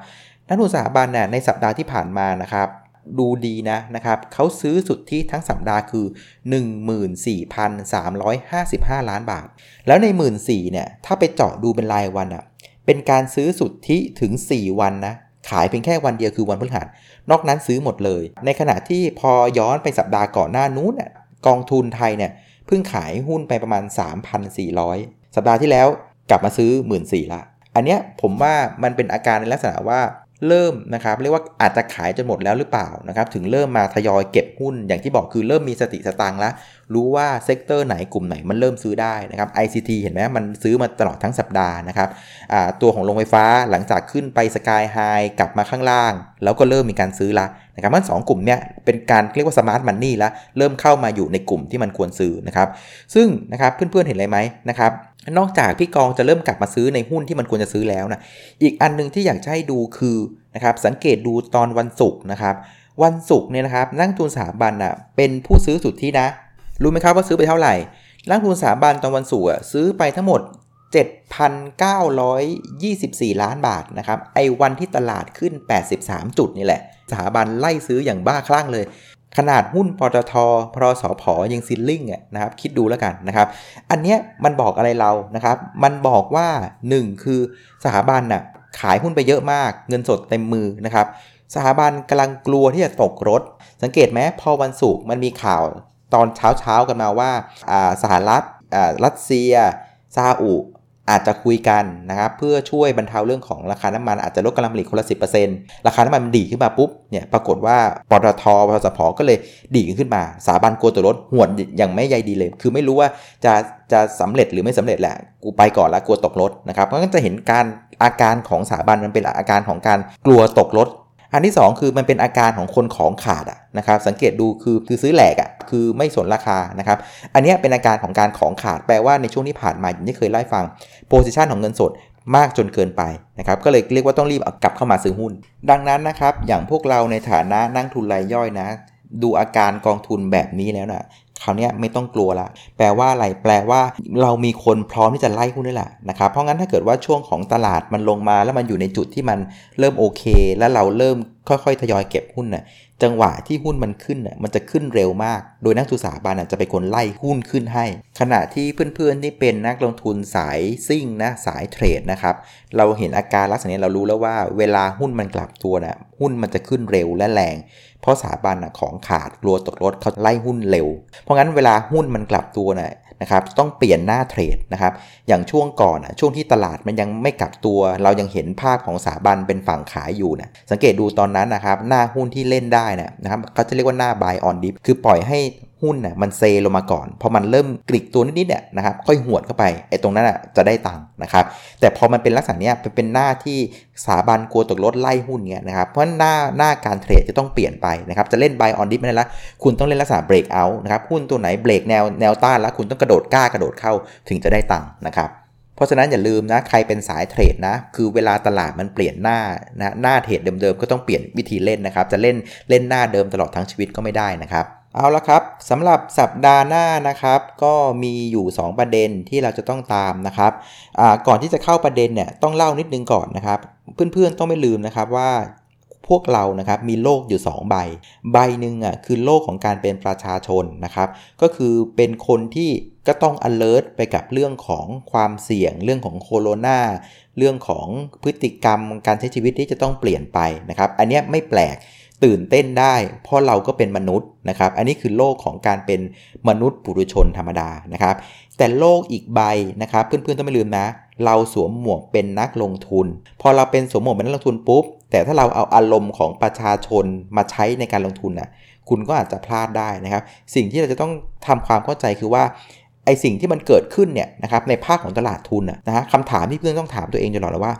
บนักลงทุนสถาบันเนี่ยในสัปดาห์ที่ผ่านมานะครับดูดีนะนะครับเขาซื้อสุทธิทั้งสัปดาห์คือ หนึ่งหมื่นสี่พันสามร้อยห้าสิบห้า ล้านบาทแล้วใน หนึ่งหมื่นสี่พัน เนี่ยถ้าไปเจาะดูเป็นรายวันอ่ะเป็นการซื้อสุทธิถึงสี่วันนะขายเพียงแค่วันเดียวคือวันพฤหัสนอกนั้นซื้อหมดเลยในขณะที่พอย้อนไปสัปดาห์ก่อนหน้านู้นน่ะกองทุนไทยเนี่ยเพิ่งขายหุ้นไปประมาณ สามพันสี่ร้อย สัปดาห์ที่แล้วกลับมาซื้อ หนึ่งหมื่นสี่พัน ละอันเนี้ยผมว่ามันเป็นอาการในลักษณะว่าเริ่มนะครับเรียกว่าอาจจะขายจนหมดแล้วหรือเปล่านะครับถึงเริ่มมาทยอยเก็บหุ้นอย่างที่บอกคือเริ่มมีสติสตังค์แล้วรู้ว่าเซกเตอร์ไหนกลุ่มไหนมันเริ่มซื้อได้นะครับ ไอ ซี ที เห็นไหมมันซื้อมาตลอดทั้งสัปดาห์นะครับอ่าตัวของโรงไฟฟ้าหลังจากขึ้นไปสกายไฮกลับมาข้างล่างแล้วก็เริ่มมีการซื้อละนะครับมันสองกลุ่มเนี้ยเป็นการเรียกว่าสมาร์ทมันนี่ละเริ่มเข้ามาอยู่ในกลุ่มที่มันควรซื้อนะครับซึ่งนะครับเพื่อนๆเห็นอะไรไหมนะครับนอกจากพี่กองจะเริ่มกลับมาซื้อในหุ้นที่มันควรจะซื้อแล้วนะอีกอันนึงที่อยากจะให้ดูคือนะครับสังเกตดูตอนวันศุกร์นะครับวันศุกร์เนี่ยนะครับนักทุนสถาบันน่ะเป็นผู้ซื้อสุทธินะรู้ไหมครับว่าซื้อไปเท่าไหร่นักทุนสถาบันตอนวันศุกร์ซื้อไปทั้งหมด เจ็ดพันเก้าร้อยยี่สิบสี่ ล้านบาทนะครับไอ้วันที่ตลาดขึ้นแปดสิบสามจุดนี่แหละสถาบันไล่ซื้ออย่างบ้าคลั่งเลยขนาดหุ้นปตท.พสผ.ยังซิลลิ่งอ่ะนะครับคิดดูแล้วกันนะครับอันเนี้ยมันบอกอะไรเรานะครับมันบอกว่าหนึ่งคือสถาบันน่ะขายหุ้นไปเยอะมากเงินสดเต็มมือนะครับสถาบันกำลังกลัวที่จะตกรถสังเกตไหมพอวันศุกร์มันมีข่าวตอนเช้าๆกันมาว่าอ่าสหรัฐอ่ารัสเซียซาอุอาจจะคุยกันนะครับเพื่อช่วยบรรเทาเรื่องของราคาน้ำมันอาจจะลดกำลังผลิตคนละ สิบเปอร์เซ็นต์ ราคาน้ำมันมันดีขึ้นมาปุ๊บเนี่ยปรากฏว่าปตท.พสผ.ก็เลยดีขึ้นมาสถาบันกลัวตัวลดหวดอย่างไม่ใยดีเลยคือไม่รู้ว่าจะจะสำเร็จหรือไม่สำเร็จแหละกูไปก่อนละกลัวตกรถนะครับเพราะงั้นจะเห็นการอาการของสถาบันมันเป็นอาการของการกลัวตกรถอันที่สองคือมันเป็นอาการของคนของขาดอ่ะนะครับสังเกตดูคือคือซื้อแหลกอ่ะคือไม่สนราคานะครับอันนี้เป็นอาการของการของขาดแปลว่าในช่วงที่ผ่านมาอย่างที่เคยไล่ฟังโพซิชันของเงินสดมากจนเกินไปนะครับก็เลยเรียกว่าต้องรีบกลับเข้ามาซื้อหุ้นดังนั้นนะครับอย่างพวกเราในฐานะนักทุนรายย่อยนะดูอาการกองทุนแบบนี้แล้วนะคราวนี้ไม่ต้องกลัวละแปลว่าอะไรแปลว่าเรามีคนพร้อมที่จะไล่หุ้นด้วยล่ะนะครับเพราะงั้นถ้าเกิดว่าช่วงของตลาดมันลงมาแล้วมันอยู่ในจุดที่มันเริ่มโอเคแล้วเราเริ่มค่อยๆทยอยเก็บหุ้นน่ะจังหวะที่หุ้นมันขึ้นน่ะมันจะขึ้นเร็วมากโดยนักทุนสถาบันน่ะจะเป็นคนไล่หุ้นขึ้นให้ขณะที่เพื่อนๆที่เป็นนักลงทุนสายซิ่งนะสายเทรดนะครับเราเห็นอาการลักษณะนี้เรารู้แล้วว่าเวลาหุ้นมันกลับตัวน่ะหุ้นมันจะขึ้นเร็วและแรงเพราะสถาบันน่ะของขาดกลัวตกรถเขาไล่หุ้นเร็วเพราะงั้นเวลาหุ้นมันกลับตัวน่ะนะครับต้องเปลี่ยนหน้าเทรดนะครับอย่างช่วงก่อนอ่ะช่วงที่ตลาดมันยังไม่กลับตัวเรายังเห็นภาพของสถาบันเป็นฝั่งขายอยู่นะสังเกตดูตอนนั้นนะครับหน้าหุ้นที่เล่นได้นะนะครับเขาจะเรียกว่าหน้า buy on dip คือปล่อยให้หุ้นน่ะมันเซลงมาก่อนพอมันเริ่มกริกตัวนิดๆเนี่ยนะครับค่อยหวดเข้าไปไอ้ตรงนั้นน่ะจะได้ตังค์นะครับแต่พอมันเป็นลักษณะเนี้ยเป็นหน้าที่สถาบันกลัวตกรถไล่หุ้นเงี้ยนะครับเพราะหน้าหน้าการเทรดจะต้องเปลี่ยนไปนะครับจะเล่น buy on dip ไม่ได้ละคุณต้องเล่นลักษณะ break out นะครับหุ้นตัวไหนเบรกแนวแนวต้านแล้วคุณต้องกระโดดกล้ากระโดดเข้าถึงจะได้ตังค์นะครับเพราะฉะนั้นอย่าลืมนะใครเป็นสายเทรดนะคือเวลาตลาดมันเปลี่ยนหน้านะหน้าเทรดเดิมๆก็ต้องเปลี่ยนวิธีเล่นนะครับจะเล่นเล่นหน้าเดิมตลอดทั้งชีวิตก็ไม่ได้นะครับเอาละครับสำหรับสัปดาห์หน้านะครับก็มีอยู่สองประเด็นที่เราจะต้องตามนะครับอ่าก่อนที่จะเข้าประเด็นเนี่ยต้องเล่านิดนึงก่อนนะครับเพื่อนๆต้องไม่ลืมนะครับว่าพวกเรานะครับมีโลกอยู่สองใบใบนึงอ่ะคือโลกของการเป็นประชาชนนะครับก็คือเป็นคนที่ก็ต้อง alert ไปกับเรื่องของความเสี่ยงเรื่องของโคโรนาเรื่องของพฤติกรรมการใช้ชีวิตที่จะต้องเปลี่ยนไปนะครับอันนี้ไม่แปลกตื่นเต้นได้เพราะเราก็เป็นมนุษย์นะครับอันนี้คือโลกของการเป็นมนุษย์ปุถุชนธรรมดานะครับแต่โลกอีกใบนะครับเพื่อนๆต้องไม่ลืมนะเราสวมหมวกเป็นนักลงทุนพอเราเป็นสวมหมวกเป็นนักลงทุนปุ๊บแต่ถ้าเราเอาอารมณ์ของประชาชนมาใช้ในการลงทุนน่ะคุณก็อาจจะพลาดได้นะครับสิ่งที่เราจะต้องทำความเข้าใจคือว่าไอสิ่งที่มันเกิดขึ้นเนี่ยนะครับในภาคของตลาดทุนน่ะนะฮะคำถามที่เพื่อนต้องถามตัวเองตลอดเลยว่า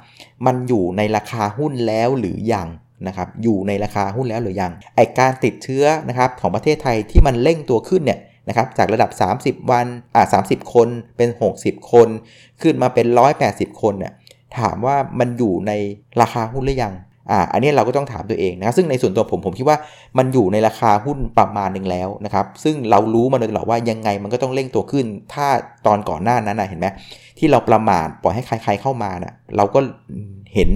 มันอยู่ในราคาหุ้นแล้วหรือยังนะครับอยู่ในราคาหุ้นแล้วหรือยังไอการติดเชื้อนะครับของประเทศไทยที่มันเร่งตัวขึ้นเนี่ยนะครับจากระดับสามสิบวันอ่ะสามสิบคนเป็นหกสิบคนขึ้นมาเป็นหนึ่งร้อยแปดสิบคนเนี่ยถามว่ามันอยู่ในราคาหุ้นหรือยังอ่าอันนี้เราก็ต้องถามตัวเองนะครับซึ่งในส่วนตัวผมผมคิดว่ามันอยู่ในราคาหุ้นประมาณนึงแล้วนะครับซึ่งเรารู้มาโดยตลอดว่ายังไงมันก็ต้องเร่งตัวขึ้นถ้าตอนก่อนหน้านั้นนะเห็นไหมที่เราประมาทปล่อยให้ใครๆเข้ามานะเราก็เห็น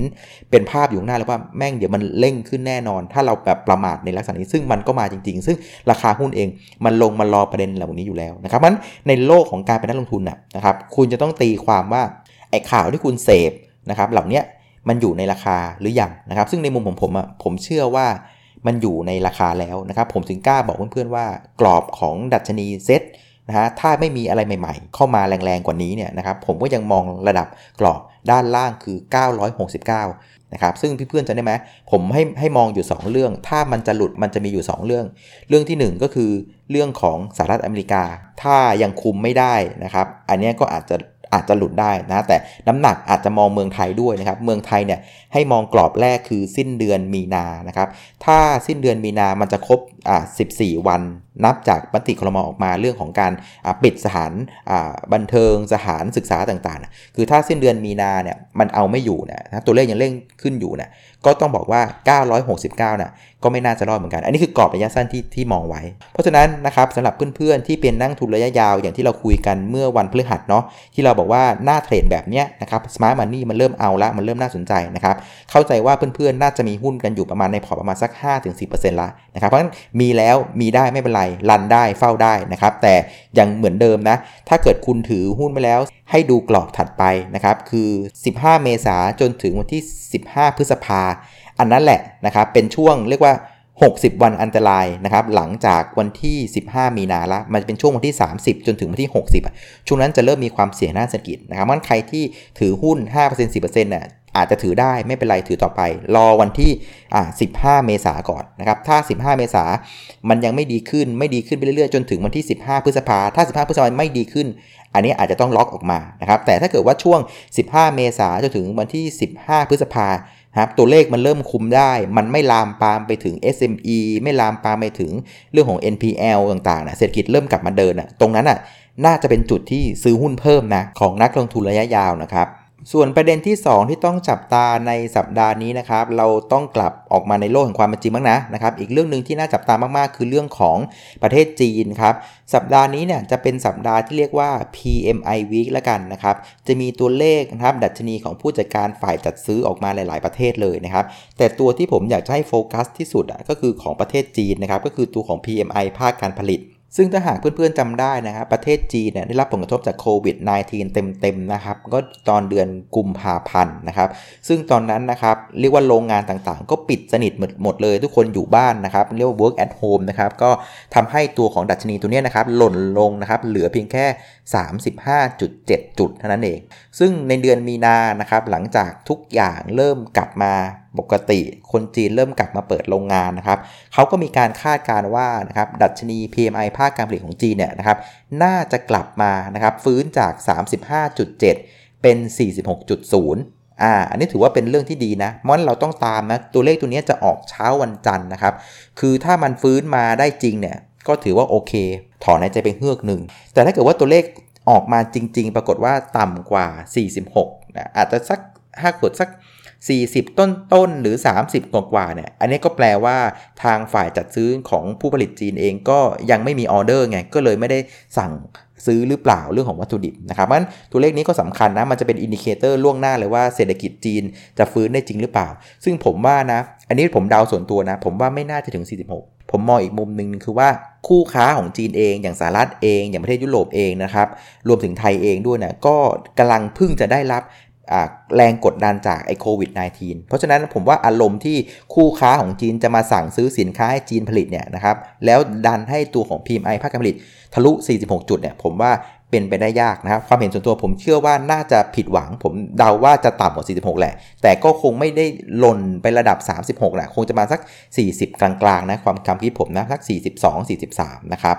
เป็นภาพอยู่ข้างหน้าแล้วว่าแม่งเดี๋ยวมันเร่งขึ้นแน่นอนถ้าเราแบบประมาทในลักษณะนี้ซึ่งมันก็มาจริงๆซึ่งราคาหุ้นเองมันลงมารอประเด็นเหล่านี้อยู่แล้วนะครับเพราะฉะนั้นในโลกของการเป็นนักลงทุนนะครับคุณจะต้องตีความว่าไอ้ข่าวที่คุณเสพนะครับเหล่านี้มันอยู่ในราคาหรือยังนะครับซึ่งในมุมของผมอ่ะผมเชื่อว่ามันอยู่ในราคาแล้วนะครับผมถึงกล้าบอกเพื่อนๆว่ากรอบของดัชนีเซ็ตนะฮะถ้าไม่มีอะไรใหม่ๆเข้ามาแรงๆกว่านี้เนี่ยนะครับผมก็ยังมองระดับกรอบด้านล่างคือเก้าร้อยหกสิบเก้านะครับซึ่งเพื่อนๆจะได้ไหมผมให้ให้มองอยู่สองเรื่องถ้ามันจะหลุดมันจะมีอยู่สองเรื่องเรื่องที่หนึ่งก็คือเรื่องของสหรัฐอเมริกาถ้ายังคุมไม่ได้นะครับอันนี้ก็อาจจะอาจจะหลุดได้นะแต่น้ำหนักอาจจะมองเมืองไทยด้วยนะครับเมืองไทยเนี่ยให้มองกรอบแรกคือสิ้นเดือนมีนานะครับถ้าสิ้นเดือนมีนามันจะครบอ่าสิบสี่วันนับจากมติครม.ออกมาเรื่องของการปิดสถานบันเทิงสถานศึกษาต่างๆคือถ้าสิ้นเดือนมีนาเนี่ยมันเอาไม่อยู่นะตัวเลขยังเร่งขึ้นอยู่นะ ก็ต้องบอกว่าเก้าร้อยหกสิบเก้าน่ะก็ไม่น่าจะรอดเหมือนกันอันนี้คือกรอบระยะสั้นที่ที่มองไว้เพราะฉะนั้นนะครับสำหรับเพื่อนๆที่เป็นนักทุนระยะยาวอย่างที่เราคุยกันเมื่อวันพฤหัสเนาะที่เราบอกว่าหน้าเทรดแบบเนี้ยนะครับสมาร์ทมันนี่มันเริ่มเอาละมันเริ่มน่าสนใจนะครับเข้าใจว่าเพื่อนๆน่าจะมีหุ้นกันอยู่ประมาณในพอร์ตประมาณสัก ห้าถึงสิบเปอร์เซ็นต์ ละนะครับเพราะฉะนั้นมีแล้วมีได้ไม่เป็นไรรันได้เฝ้าได้นะครับแต่ยังเหมือนเดิมนะถ้าเกิดคุณถือหุ้นไปแล้วให้ดูกรอบถัดไปนะครับคือสิบห้าเมษายนจนถึงวันที่สิบห้าพฤษภาคมอันนั้นแหละนะครับเป็นช่วงเรียกว่าหกสิบวันอันตรายนะครับหลังจากวันที่สิบห้ามีนาละมันจะเป็นช่วงวันที่สามสิบจนถึงวันที่หกสิบช่วงนั้นจะเริ่มมีความเสี่ยงด้านเศรษฐกิจนะครับงั้นใครที่ถือหุ้น ห้าเปอร์เซ็นต์ สิบเปอร์เซ็นต์ น่ะอาจจะถือได้ไม่เป็นไรถือต่อไปรอวันที่อ่าสิบห้าเมษายนก่อนนะครับถ้าสิบห้าเมษายนมันยังไม่ดีขึ้นไม่ดีขึ้นไปเรื่อยๆจนถึงวันที่สิบห้าพฤษภาคมถ้าสิบห้าพฤษภาคมไม่ดีขึ้นอันนี้อาจจะต้องล็อกออกมานะครับแต่ถ้าเกิดว่าช่วงสิบห้าเมษายนจนถึงวันที่สิบห้าพฤษภาคมครับตัวเลขมันเริ่มคุมได้มันไม่ลามปามไปถึง เอส เอ็ม อี ไม่ลามปามไปถึงเรื่องของ เอ็น พี แอล ต่างๆนะเศรษฐกิจเริ่มกลับมาเดินนะตรงนั้นนะน่าจะเป็นจุดที่ซื้อหุ้นเพิ่มนะของนักลงทุนระยะยาวนะครับส่วนประเด็นที่สองที่ต้องจับตาในสัปดาห์นี้นะครับเราต้องกลับออกมาในโลกแห่งความเป็นจริงบ้างนะนะครับอีกเรื่องนึงที่น่าจับตามากๆคือเรื่องของประเทศจีนครับสัปดาห์นี้เนี่ยจะเป็นสัปดาห์ที่เรียกว่า พี เอ็ม ไอ Week ละกันนะครับจะมีตัวเลขนะครับดัชนีของผู้จัดการฝ่ายจัดซื้อออกมาหลายๆประเทศเลยนะครับแต่ตัวที่ผมอยากจะให้โฟกัสที่สุดอ่ะก็คือของประเทศจีนนะครับก็คือตัวของ พี เอ็ม ไอ ภาคการผลิตซึ่งถ้าหากเพื่อนๆจำได้นะครับประเทศจีนเนี่ยได้รับผลกระทบจากโควิด สิบเก้า เต็มๆนะครับก็ตอนเดือนกุมภาพันธ์นะครับซึ่งตอนนั้นนะครับเรียกว่าโรงงานต่างๆก็ปิดสนิทหมดเลยทุกคนอยู่บ้านนะครับเรียกว่า work at home นะครับก็ทำให้ตัวของดัชนีตัวนี้นะครับหล่นลงนะครับเหลือเพียงแค่ สามสิบห้าจุดเจ็ดจุดเท่านั้นเองซึ่งในเดือนมีนานะครับหลังจากทุกอย่างเริ่มกลับมาปกติคนจีนเริ่มกลับมาเปิดโรงงานนะครับเขาก็มีการคาดการณ์ว่านะครับดัชนี พี เอ็ม ไอ ภาคการผลิตของจีนเนี่ยนะครับน่าจะกลับมานะครับฟื้นจาก สามสิบห้าจุดเจ็ด เป็น สี่สิบหกจุดศูนย์อ่าอันนี้ถือว่าเป็นเรื่องที่ดีนะมอนเราต้องตามนะตัวเลขตัวนี้จะออกเช้าวันจันทร์นะครับคือถ้ามันฟื้นมาได้จริงเนี่ยก็ถือว่าโอเคถอนหายใจไปเฮือกนึงแต่ถ้าเกิดว่าตัวเลขออกมาจริงๆปรากฏว่าต่ำกว่าสี่สิบหกนะอาจจะสักห้ากดสักสี่สิบต้นๆหรือสามสิบกว่าเนี่ยอันนี้ก็แปลว่าทางฝ่ายจัดซื้อของผู้ผลิตจีนเองก็ยังไม่มีออเดอร์ไงก็เลยไม่ได้สั่งซื้อหรือเปล่าเรื่องของวัตถุดิบนะครับงั้นตัวเลขนี้ก็สำคัญนะมันจะเป็นอินดิเคเตอร์ล่วงหน้าเลยว่าเศรษฐกิจจีนจะฟื้นได้จริงหรือเปล่าซึ่งผมว่านะอันนี้ผมเดาส่วนตัวนะผมว่าไม่น่าจะถึงสี่สิบหกผมมองอีกมุมนึงคือว่าคู่ค้าของจีนเองอย่างสหรัฐเองอย่างประเทศยุโรปเองนะครับรวมถึงไทยเองด้วยนะก็กำลังเพิ่งจะได้รับแรงกดดันจากไอ้โควิด สิบเก้า เพราะฉะนั้นผมว่าอารมณ์ที่คู่ค้าของจีนจะมาสั่งซื้อสินค้าให้จีนผลิตเนี่ยนะครับแล้วดันให้ตัวของ พี เอ็ม ไอ ภาคการผลิตทะลุสี่สิบหกจุดเนี่ยผมว่าเป็นไปได้ยากนะครับความเห็นส่วนตัวผมเชื่อว่าน่าจะผิดหวังผมเดาว่าจะต่ำกว่าสี่สิบหกแหละแต่ก็คงไม่ได้หล่นไประดับสามสิบหกนะคงจะมาสักสี่สิบกลางๆนะความความคิดผมนะสักสี่สิบสอง สี่สิบสามนะครั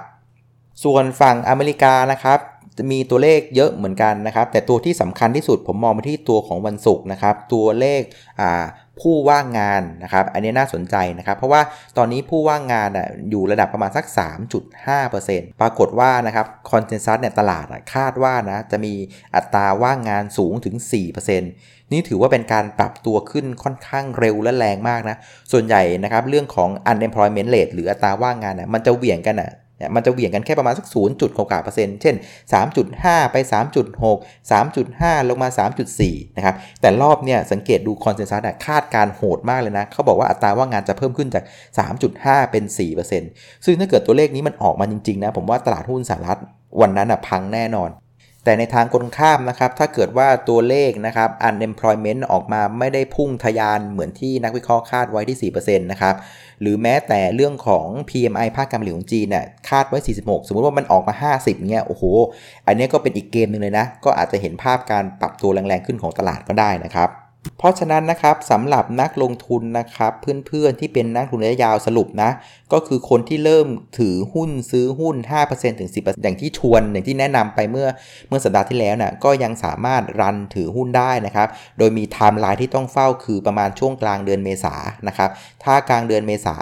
บส่วนฝั่งอเมริกานะครับจะมีตัวเลขเยอะเหมือนกันนะครับแต่ตัวที่สำคัญที่สุดผมมองไปที่ตัวของวันศุกร์นะครับตัวเลขอ่าผู้ว่างงานนะครับอันนี้น่าสนใจนะครับเพราะว่าตอนนี้ผู้ว่างงานอ่ะอยู่ระดับประมาณสัก สามจุดห้าเปอร์เซ็นต์ ปรากฏว่านะครับคอนเซนซัสเนี่ยตลาดคาดว่านะจะมีอัตราว่างงานสูงถึง สี่เปอร์เซ็นต์ นี่ถือว่าเป็นการปรับตัวขึ้นค่อนข้างเร็วและแรงมากนะส่วนใหญ่นะครับเรื่องของ unemployment rate หรืออัตราว่างงานน่ะมันจะเหวี่ยงกันน่ะมันจะเหวี่ยงกันแค่ประมาณสัก ศูนย์จุดหกเปอร์เซ็นต์ เช่น สามจุดห้า ไป สามจุดหก สามจุดห้า ลงมา สามจุดสี่ นะครับแต่รอบเนี่ยสังเกตดูคอนเซนซัสคาดการโหดมากเลยนะเขาบอกว่าอัตราว่างงานจะเพิ่มขึ้นจาก สามจุดห้า เป็น สี่เปอร์เซ็นต์ ซึ่งถ้าเกิดตัวเลขนี้มันออกมาจริงๆนะผมว่าตลาดหุ้นสหรัฐวันนั้นนะพังแน่นอนแต่ในทางตรงข้ามนะครับถ้าเกิดว่าตัวเลขนะครับ unemployment ออกมาไม่ได้พุ่งทะยานเหมือนที่นักวิเคราะห์คาดไว้ที่ สี่เปอร์เซ็นต์ นะครับหรือแม้แต่เรื่องของ พี เอ็ม ไอ ภาคการผลิตของจีนน่ะคาดไว้สี่สิบหกสมมุติว่ามันออกมาห้าสิบเงี้ยโอ้โหอันนี้ก็เป็นอีกเกมนึงเลยนะก็อาจจะเห็นภาพการปรับตัวแรงๆขึ้นของตลาดก็ได้นะครับเพราะฉะนั้นนะครับสำหรับนักลงทุนนะครับเพื่อนๆที่เป็นนักทุนระยะยาวสรุปนะก็คือคนที่เริ่มถือหุ้นซื้อหุ้น ห้าเปอร์เซ็นต์ ถึง สิบเปอร์เซ็นต์ อย่างที่ชวนอย่างที่แนะนำไปเมื่อเมื่อสัปดาห์ที่แล้วนะก็ยังสามารถรันถือหุ้นได้นะครับโดยมีไทม์ไลน์ที่ต้องเฝ้าคือประมาณช่วงกลางเดือนเมษายนนะครับถ้ากลางเดือนเมษา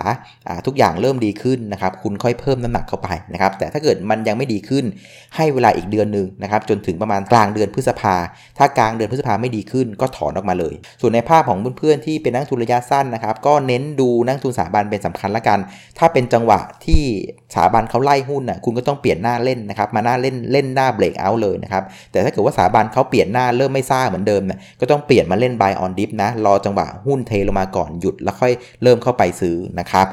ยนทุกอย่างเริ่มดีขึ้นนะครับคุณค่อยเพิ่มน้ำหนักเข้าไปนะครับแต่ถ้าเกิดมันยังไม่ดีขึ้นให้เวลาอีกเดือนนึงนะครับจนถึงประมาณกลางเดือนพฤษภาถ้ากลางเดือนพฤษภาไม่ดีขึ้นก็ถอนออกมาเลย ส่วนในภาพของเพื่อนๆที่เป็นนักทุนระยะสั้นนะครับก็เน้นดูนักทุนสถาบันเป็นสำคัญละกันถ้าเป็นจังหวะที่สถาบันเขาไล่หุ้นน่ะคุณก็ต้องเปลี่ยนหน้าเล่นนะครับมาหน้าเล่นเล่นหน้าเบรกเอาท์เลยนะครับแต่ถ้าเกิดว่าสถาบันเขาเปลี่ยนหน้าเริ่มไม่ซ่าเหมือนเดิมน่ะก็ต้องเปลี่ยนมาเล่น buy on dip นะรอจังหวะหุ้นเทลงมาก่อนหยุดแล้วค่อยเริ่มเข้าไปซื้อนะครับ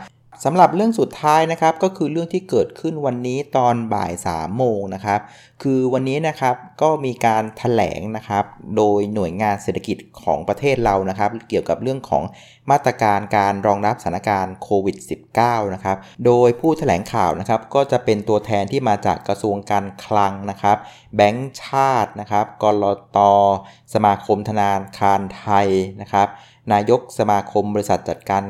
สำหรับเรื่องสุดท้ายนะครับก็คือเรื่องที่เกิดขึ้นวันนี้ตอนบ่ายสามโมงนะครับคือวันนี้นะครับก็มีการแถลงนะครับโดยหน่วยงานเศรษฐกิจของประเทศเรานะครับเกี่ยวกับเรื่องของมาตรการการรองรับสถานการณ์โควิด สิบเก้า นะครับโดยผู้แถลงข่าวนะครับก็จะเป็นตัวแทนที่มาจากกระทรวงการคลังนะครับแบงก์ชาตินะครับกลต.สมาคมธนาคารไทยนะครับนายกสมาคมบริษัทจัดการ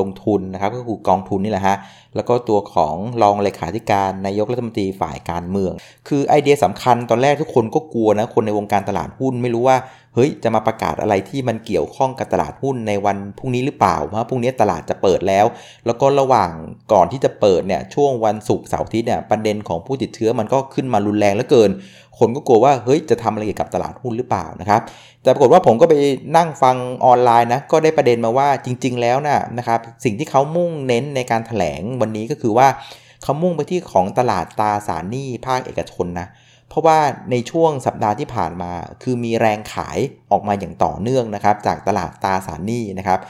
ลงทุนนะครับก็คือกองทุนนี่แหละฮะแล้วก็ตัวของรองเลขาธิการนายกรัฐมนตรีฝ่ายการเมืองคือไอเดียสำคัญตอนแรกทุกคนก็กลัวนะคนในวงการตลาดหุ้นไม่รู้ว่าเฮ้ยจะมาประกาศอะไรที่มันเกี่ยวข้องกับตลาดหุ้นในวันพรุ่งนี้หรือเปล่าเพราะพรุ่งนี้ตลาดจะเปิดแล้วแล้วก็ระหว่างก่อนที่จะเปิดเนี่ยช่วงวันศุกร์เสาร์อาทิตย์เนี่ยประเด็นของผู้ติดเชื้อมันก็ขึ้นมารุนแรงเหลือเกินคนก็กลัวว่าเฮ้ยจะทำอะไรเกี่ยวกับตลาดหุ้นหรือเปล่านะครับแต่ปรากฏว่าผมก็ไปนั่งฟังออนไลน์นะก็ได้ประเด็นมาว่าจริงๆแล้วนะนะครับสิ่งที่เขามุ่งเน้นในการแถลงวันนี้ก็คือว่าเขามุ่งไปที่ของตลาดตราสารหนี้ภาคเอกชนนะเพราะว่าในช่วงสัปดาห์ที่ผ่านมาคือมีแรงขายออกมาอย่างต่อเนื่องนะครับจากตลาดตราสารหนี้นะครับ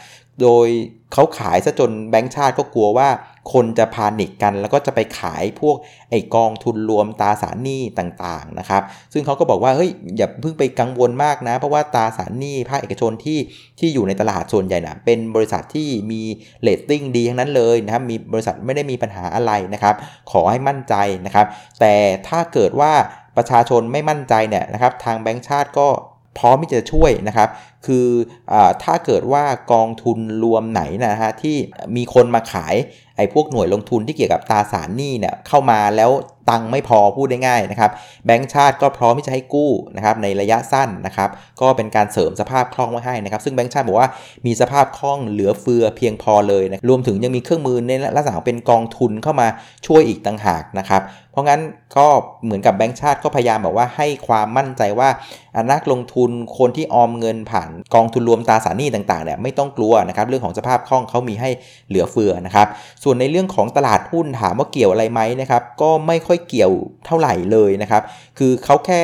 โดยเขาขายซะจนแบงก์ชาติก็กลัวว่าคนจะพานิคกันแล้วก็จะไปขายพวกไอ้กองทุนรวมตราสารหนี้ต่างๆนะครับซึ่งเขาก็บอกว่าเฮ้ยอย่าเพิ่งไปกังวลมากนะเพราะว่าตราสารหนี้ภาคเอกชนที่ที่อยู่ในตลาดส่วนใหญ่นะเป็นบริษัทที่มีเรตติ้งดีทั้งนั้นเลยนะครับมีบริษัทไม่ได้มีปัญหาอะไรนะครับขอให้มั่นใจนะครับแต่ถ้าเกิดว่าประชาชนไม่มั่นใจเนี่ยนะครับทางแบงก์ชาติก็พร้อมที่จะช่วยนะครับคือถ้าเกิดว่ากองทุนรวมไหนนะฮะที่มีคนมาขายไอ้พวกหน่วยลงทุนที่เกี่ยวกับตราสารหนี้เนี่ยเข้ามาแล้วตังไม่พอพูดได้ง่ายนะครับแบงก์ชาติก็พร้อมที่จะให้กู้นะครับในระยะสั้นนะครับก็เป็นการเสริมสภาพคล่องไว้ให้นะครับซึ่งแบงก์ชาติบอกว่ามีสภาพคล่องเหลือเฟือเพียงพอเลยนะรวมถึงยังมีเครื่องมือในลักษณะเป็นกองทุนเข้ามาช่วยอีกต่างหากนะครับเพราะงั้นก็เหมือนกับแบงก์ชาติก็พยายามบอกว่าให้ความมั่นใจว่านักลงทุนคนที่ออมเงินผ่านกองทุนรวมตราสารหนี้ต่างๆเนี่ยไม่ต้องกลัวนะครับเรื่องของสภาพคล่องเขามีให้เหลือเฟือนะครับส่วนในเรื่องของตลาดหุ้นถามว่าเกี่ยวอะไรไหมนะครับก็ไม่ค่อยเกี่ยวเท่าไหร่เลยนะครับคือเขาแค่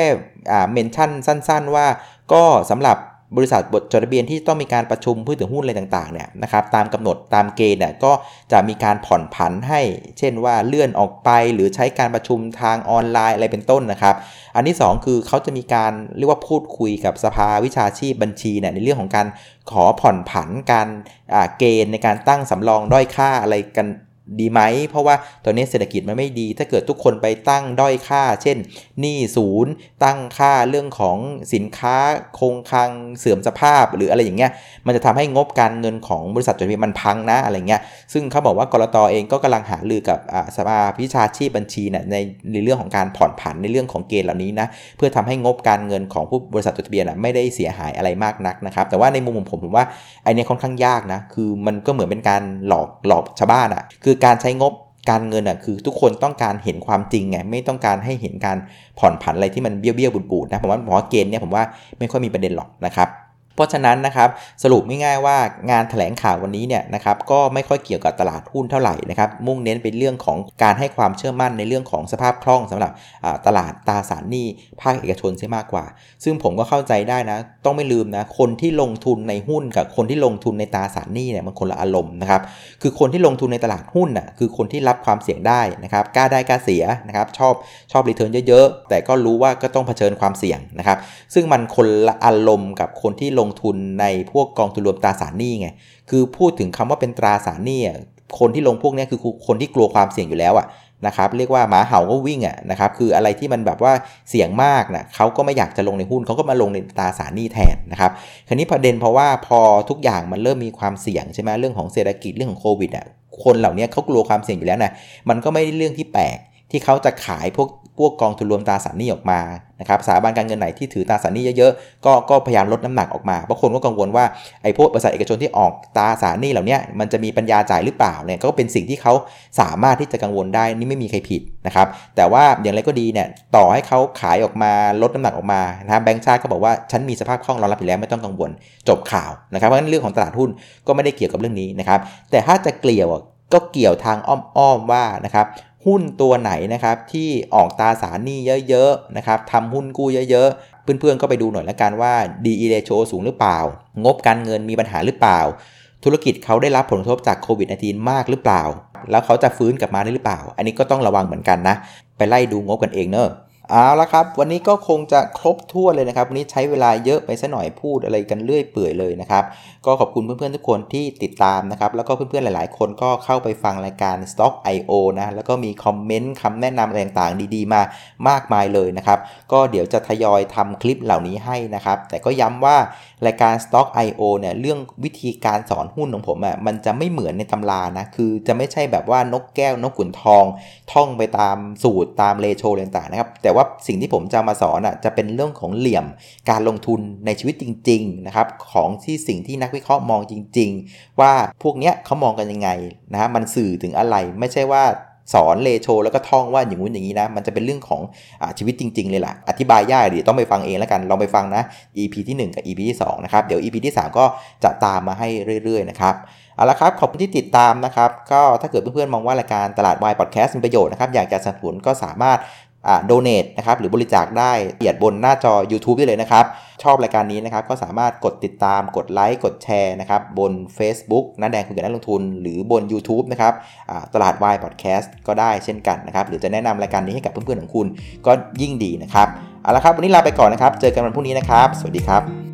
เมนชั่นสั้นๆว่าก็สำหรับบริษัทบทจดทะเบียนที่ต้องมีการประชุมผู้ถือหุ้นอะไรต่างๆเนี่ยนะครับตามกำหนดตามเกณฑ์เนี่ยก็จะมีการผ่อนผันให้เช่นว่าเลื่อนออกไปหรือใช้การประชุมทางออนไลน์อะไรเป็นต้นนะครับอันที่สองคือเขาจะมีการเรียกว่าพูดคุยกับสภาวิชาชีพบัญชีเนี่ยในเรื่องของการขอผ่อนผันการเกณฑ์ในการตั้งสำรองด้อยค่าอะไรกันดีไหมเพราะว่าตอนนี้เศรษฐกิจมันไม่ดีถ้าเกิดทุกคนไปตั้งด้อยค่าเช่นหนี้ศูนย์ตั้งค่าเรื่องของสินค้าคงคลังเสื่อมสภาพหรืออะไรอย่างเงี้ยมันจะทำให้งบการเงินของบริษัทจดทะเบียนมันพังนะอะไรเงี้ยซึ่งเขาบอกว่ากลต.เองก็กำลังหารือกับสภาวิชาชีพบัญชีเนี่ยในในเรื่องของการผ่อนผันในเรื่องของเกณฑ์เหล่านี้นะเพื่อทำให้งบการเงินของผู้บริษัทจดทะเบียนไม่ได้เสียหายอะไรมากนักนะครับแต่ว่าในมุมผมผมว่าไอเนี้ยค่อนข้างยากนะคือมันก็เหมือนเป็นการหลอกหลอกชาวบ้านอ่ะคือการใช้งบการเงินอ่ะคือทุกคนต้องการเห็นความจริงไงไม่ต้องการให้เห็นการผ่อนผันอะไรที่มันเบี้ยวๆบูดๆนะผมว่าผมว่าเกณฑ์เนี่ยผมว่าไม่ค่อยมีประเด็นหรอกนะครับเพราะฉะนั้นนะครับสรุปง่ายๆว่างานแถลงข่าววันนี้เนี่ยนะครับก็ไม่ค่อยเกี่ยวกับตลาดหุ้นเท่าไหร่นะครับมุ่งเน้นเป็นเรื่องของการให้ความเชื่อมั่นในเรื่องของสภาพคล่องสำหรับตลาดตราสารหนี้ภาคเอกชนใช่มากกว่าซึ่งผมก็เข้าใจได้นะต้องไม่ลืมนะคนที่ลงทุนในหุ้นกับคนที่ลงทุนในตราสารหนี้เนี่ยมันคนละอารมณ์นะครับคือคนที่ลงทุนในตลาดหุ้นน่ะคือคนที่รับความเสี่ยงได้นะครับกล้าได้กล้าเสียนะครับชอบชอบรีเทิร์นเยอะๆแต่ก็รู้ว่าก็ต้องเผชิญความเสี่ยงนะครับซึ่งมันคนละอารมณ์กับคนที่ลงทุนในพวกกองทุนรวมตราสารหนี้ไงคือพูดถึงคำว่าเป็นตราสารหนี้คนที่ลงพวกนี้คือคนที่กลัวความเสี่ยงอยู่แล้วอ่ะนะครับเรียกว่าหมาเห่าก็วิ่งอ่ะนะครับคืออะไรที่มันแบบว่าเสี่ยงมากนะเขาก็ไม่อยากจะลงในหุ้นเขาก็มาลงในตราสารหนี้แทนนะครับคราวนี้ประเด็นเพราะว่าพอทุกอย่างมันเริ่มมีความเสี่ยงใช่ไหมเรื่องของเศรษฐกิจเรื่องของโควิดอ่ะคนเหล่านี้เขากลัวความเสี่ยงอยู่แล้วนะมันก็ไม่ได้เรื่องที่แปลกที่เขาจะขายพวก พวกกองทุนรวมตราสารหนี้ออกมานะครับสถาบันการเงินไหนที่ถือตราสารหนี้เยอะๆก็ก็พยายามลดน้ำหนักออกมาเพราะคนก็กังวลว่าไอ้พวกบริษัทเอกชนที่ออกตราสารหนี้เหล่านี้มันจะมีปัญญาจ่ายหรือเปล่าเนี่ยก็เป็นสิ่งที่เขาสามารถที่จะกังวลได้นี่ไม่มีใครผิดนะครับแต่ว่าอย่างไรก็ดีเนี่ยต่อให้เขาขายออกมาลดน้ำหนักออกมานะแบงก์ชาติก็บอกว่าฉันมีสภาพคล่องรองรับอยู่แล้วไม่ต้องกังวลจบข่าวนะครับเพราะฉะนั้นเรื่องของตลาดหุ้นก็ไม่ได้เกี่ยวกับเรื่องนี้นะครับแต่ถ้าจะเกลี่ยวก็เกี่ยวทางอ้อมๆว่านะครับหุ้นตัวไหนนะครับที่ออกตราสารหนี้เยอะๆนะครับทำหุ้นกู้เยอะๆเพื่อนๆก็ไปดูหน่อยละกันว่า ดี อี Ratio สูงหรือเปล่างบการเงินมีปัญหาหรือเปล่าธุรกิจเขาได้รับผลกระทบจากโควิด สิบเก้า มากหรือเปล่าแล้วเขาจะฟื้นกลับมาได้หรือเปล่าอันนี้ก็ต้องระวังเหมือนกันนะไปไล่ดูงบกันเองเนอะเอาละครับวันนี้ก็คงจะครบทั่วเลยนะครับวันนี้ใช้เวลาเยอะไปซะหน่อยพูดอะไรกันเรื่อยเปื่อยเลยนะครับก็ขอบคุณเพื่อนๆทุกคนที่ติดตามนะครับแล้วก็เพื่อนๆหลายๆคนก็เข้าไปฟังรายการ Stock ดอท ไอ โอ นะแล้วก็มีคอมเมนต์คำแนะนำอะไรต่างๆดีๆมามากมายเลยนะครับก็เดี๋ยวจะทยอยทำคลิปเหล่านี้ให้นะครับแต่ก็ย้ำว่ารายการ Stock ดอท ไอ โอ เนี่ยเรื่องวิธีการสอนหุ้นของผมอ่ะมันจะไม่เหมือนในตำรานะคือจะไม่ใช่แบบว่านกแก้วนกขุนทองท่องไปตามสูตรตามเรโชอะไรต่างๆนะครับแต่ว่าสิ่งที่ผมจะมาสอนอ่ะจะเป็นเรื่องของเหลี่ยมการลงทุนในชีวิตจริงๆนะครับของที่สิ่งที่นักวิเคราะห์มองจริงๆว่าพวกเนี้ยเขามองกันยังไงนะฮะมันสื่อถึงอะไรไม่ใช่ว่าสอนเลโชแล้วก็ท่องว่าอย่างนู้นอย่างนี้นะมันจะเป็นเรื่องของอ่าชีวิตจริงๆเลยล่ะอธิบายยากดิต้องไปฟังเองแล้วกันลองไปฟังนะ อี พี ที่หนึ่งกับ อี พี ที่สองนะครับเดี๋ยว อี พี ที่สามก็จะตามมาให้เรื่อยๆนะครับเอาละครับขอบคุณที่ติดตามนะครับก็ถ้าเกิดเพื่อนๆมองว่ารายการตลาดวายพอดแคสต์มีประโยชน์นะครับอยากจะสนับสนุนก็สามารถอ่า donate นะครับหรือบริจาคได้เอียดบนหน้าจอ YouTube ได้เลยนะครับชอบรายการนี้นะครับก็สามารถกดติดตามกดไลค์กดแชร์นะครับบน Facebook น้าแดงคุยกับนักลงทุนหรือบน YouTube นะครับอ่าตลาดวายพอดแคสต์ก็ได้เช่นกันนะครับหรือจะแนะนำรายการนี้ให้กับเพื่อนๆของคุณก็ยิ่งดีนะครับเอาละครับวันนี้ลาไปก่อนนะครับเจอกันวันพรุ่งนี้นะครับสวัสดีครับ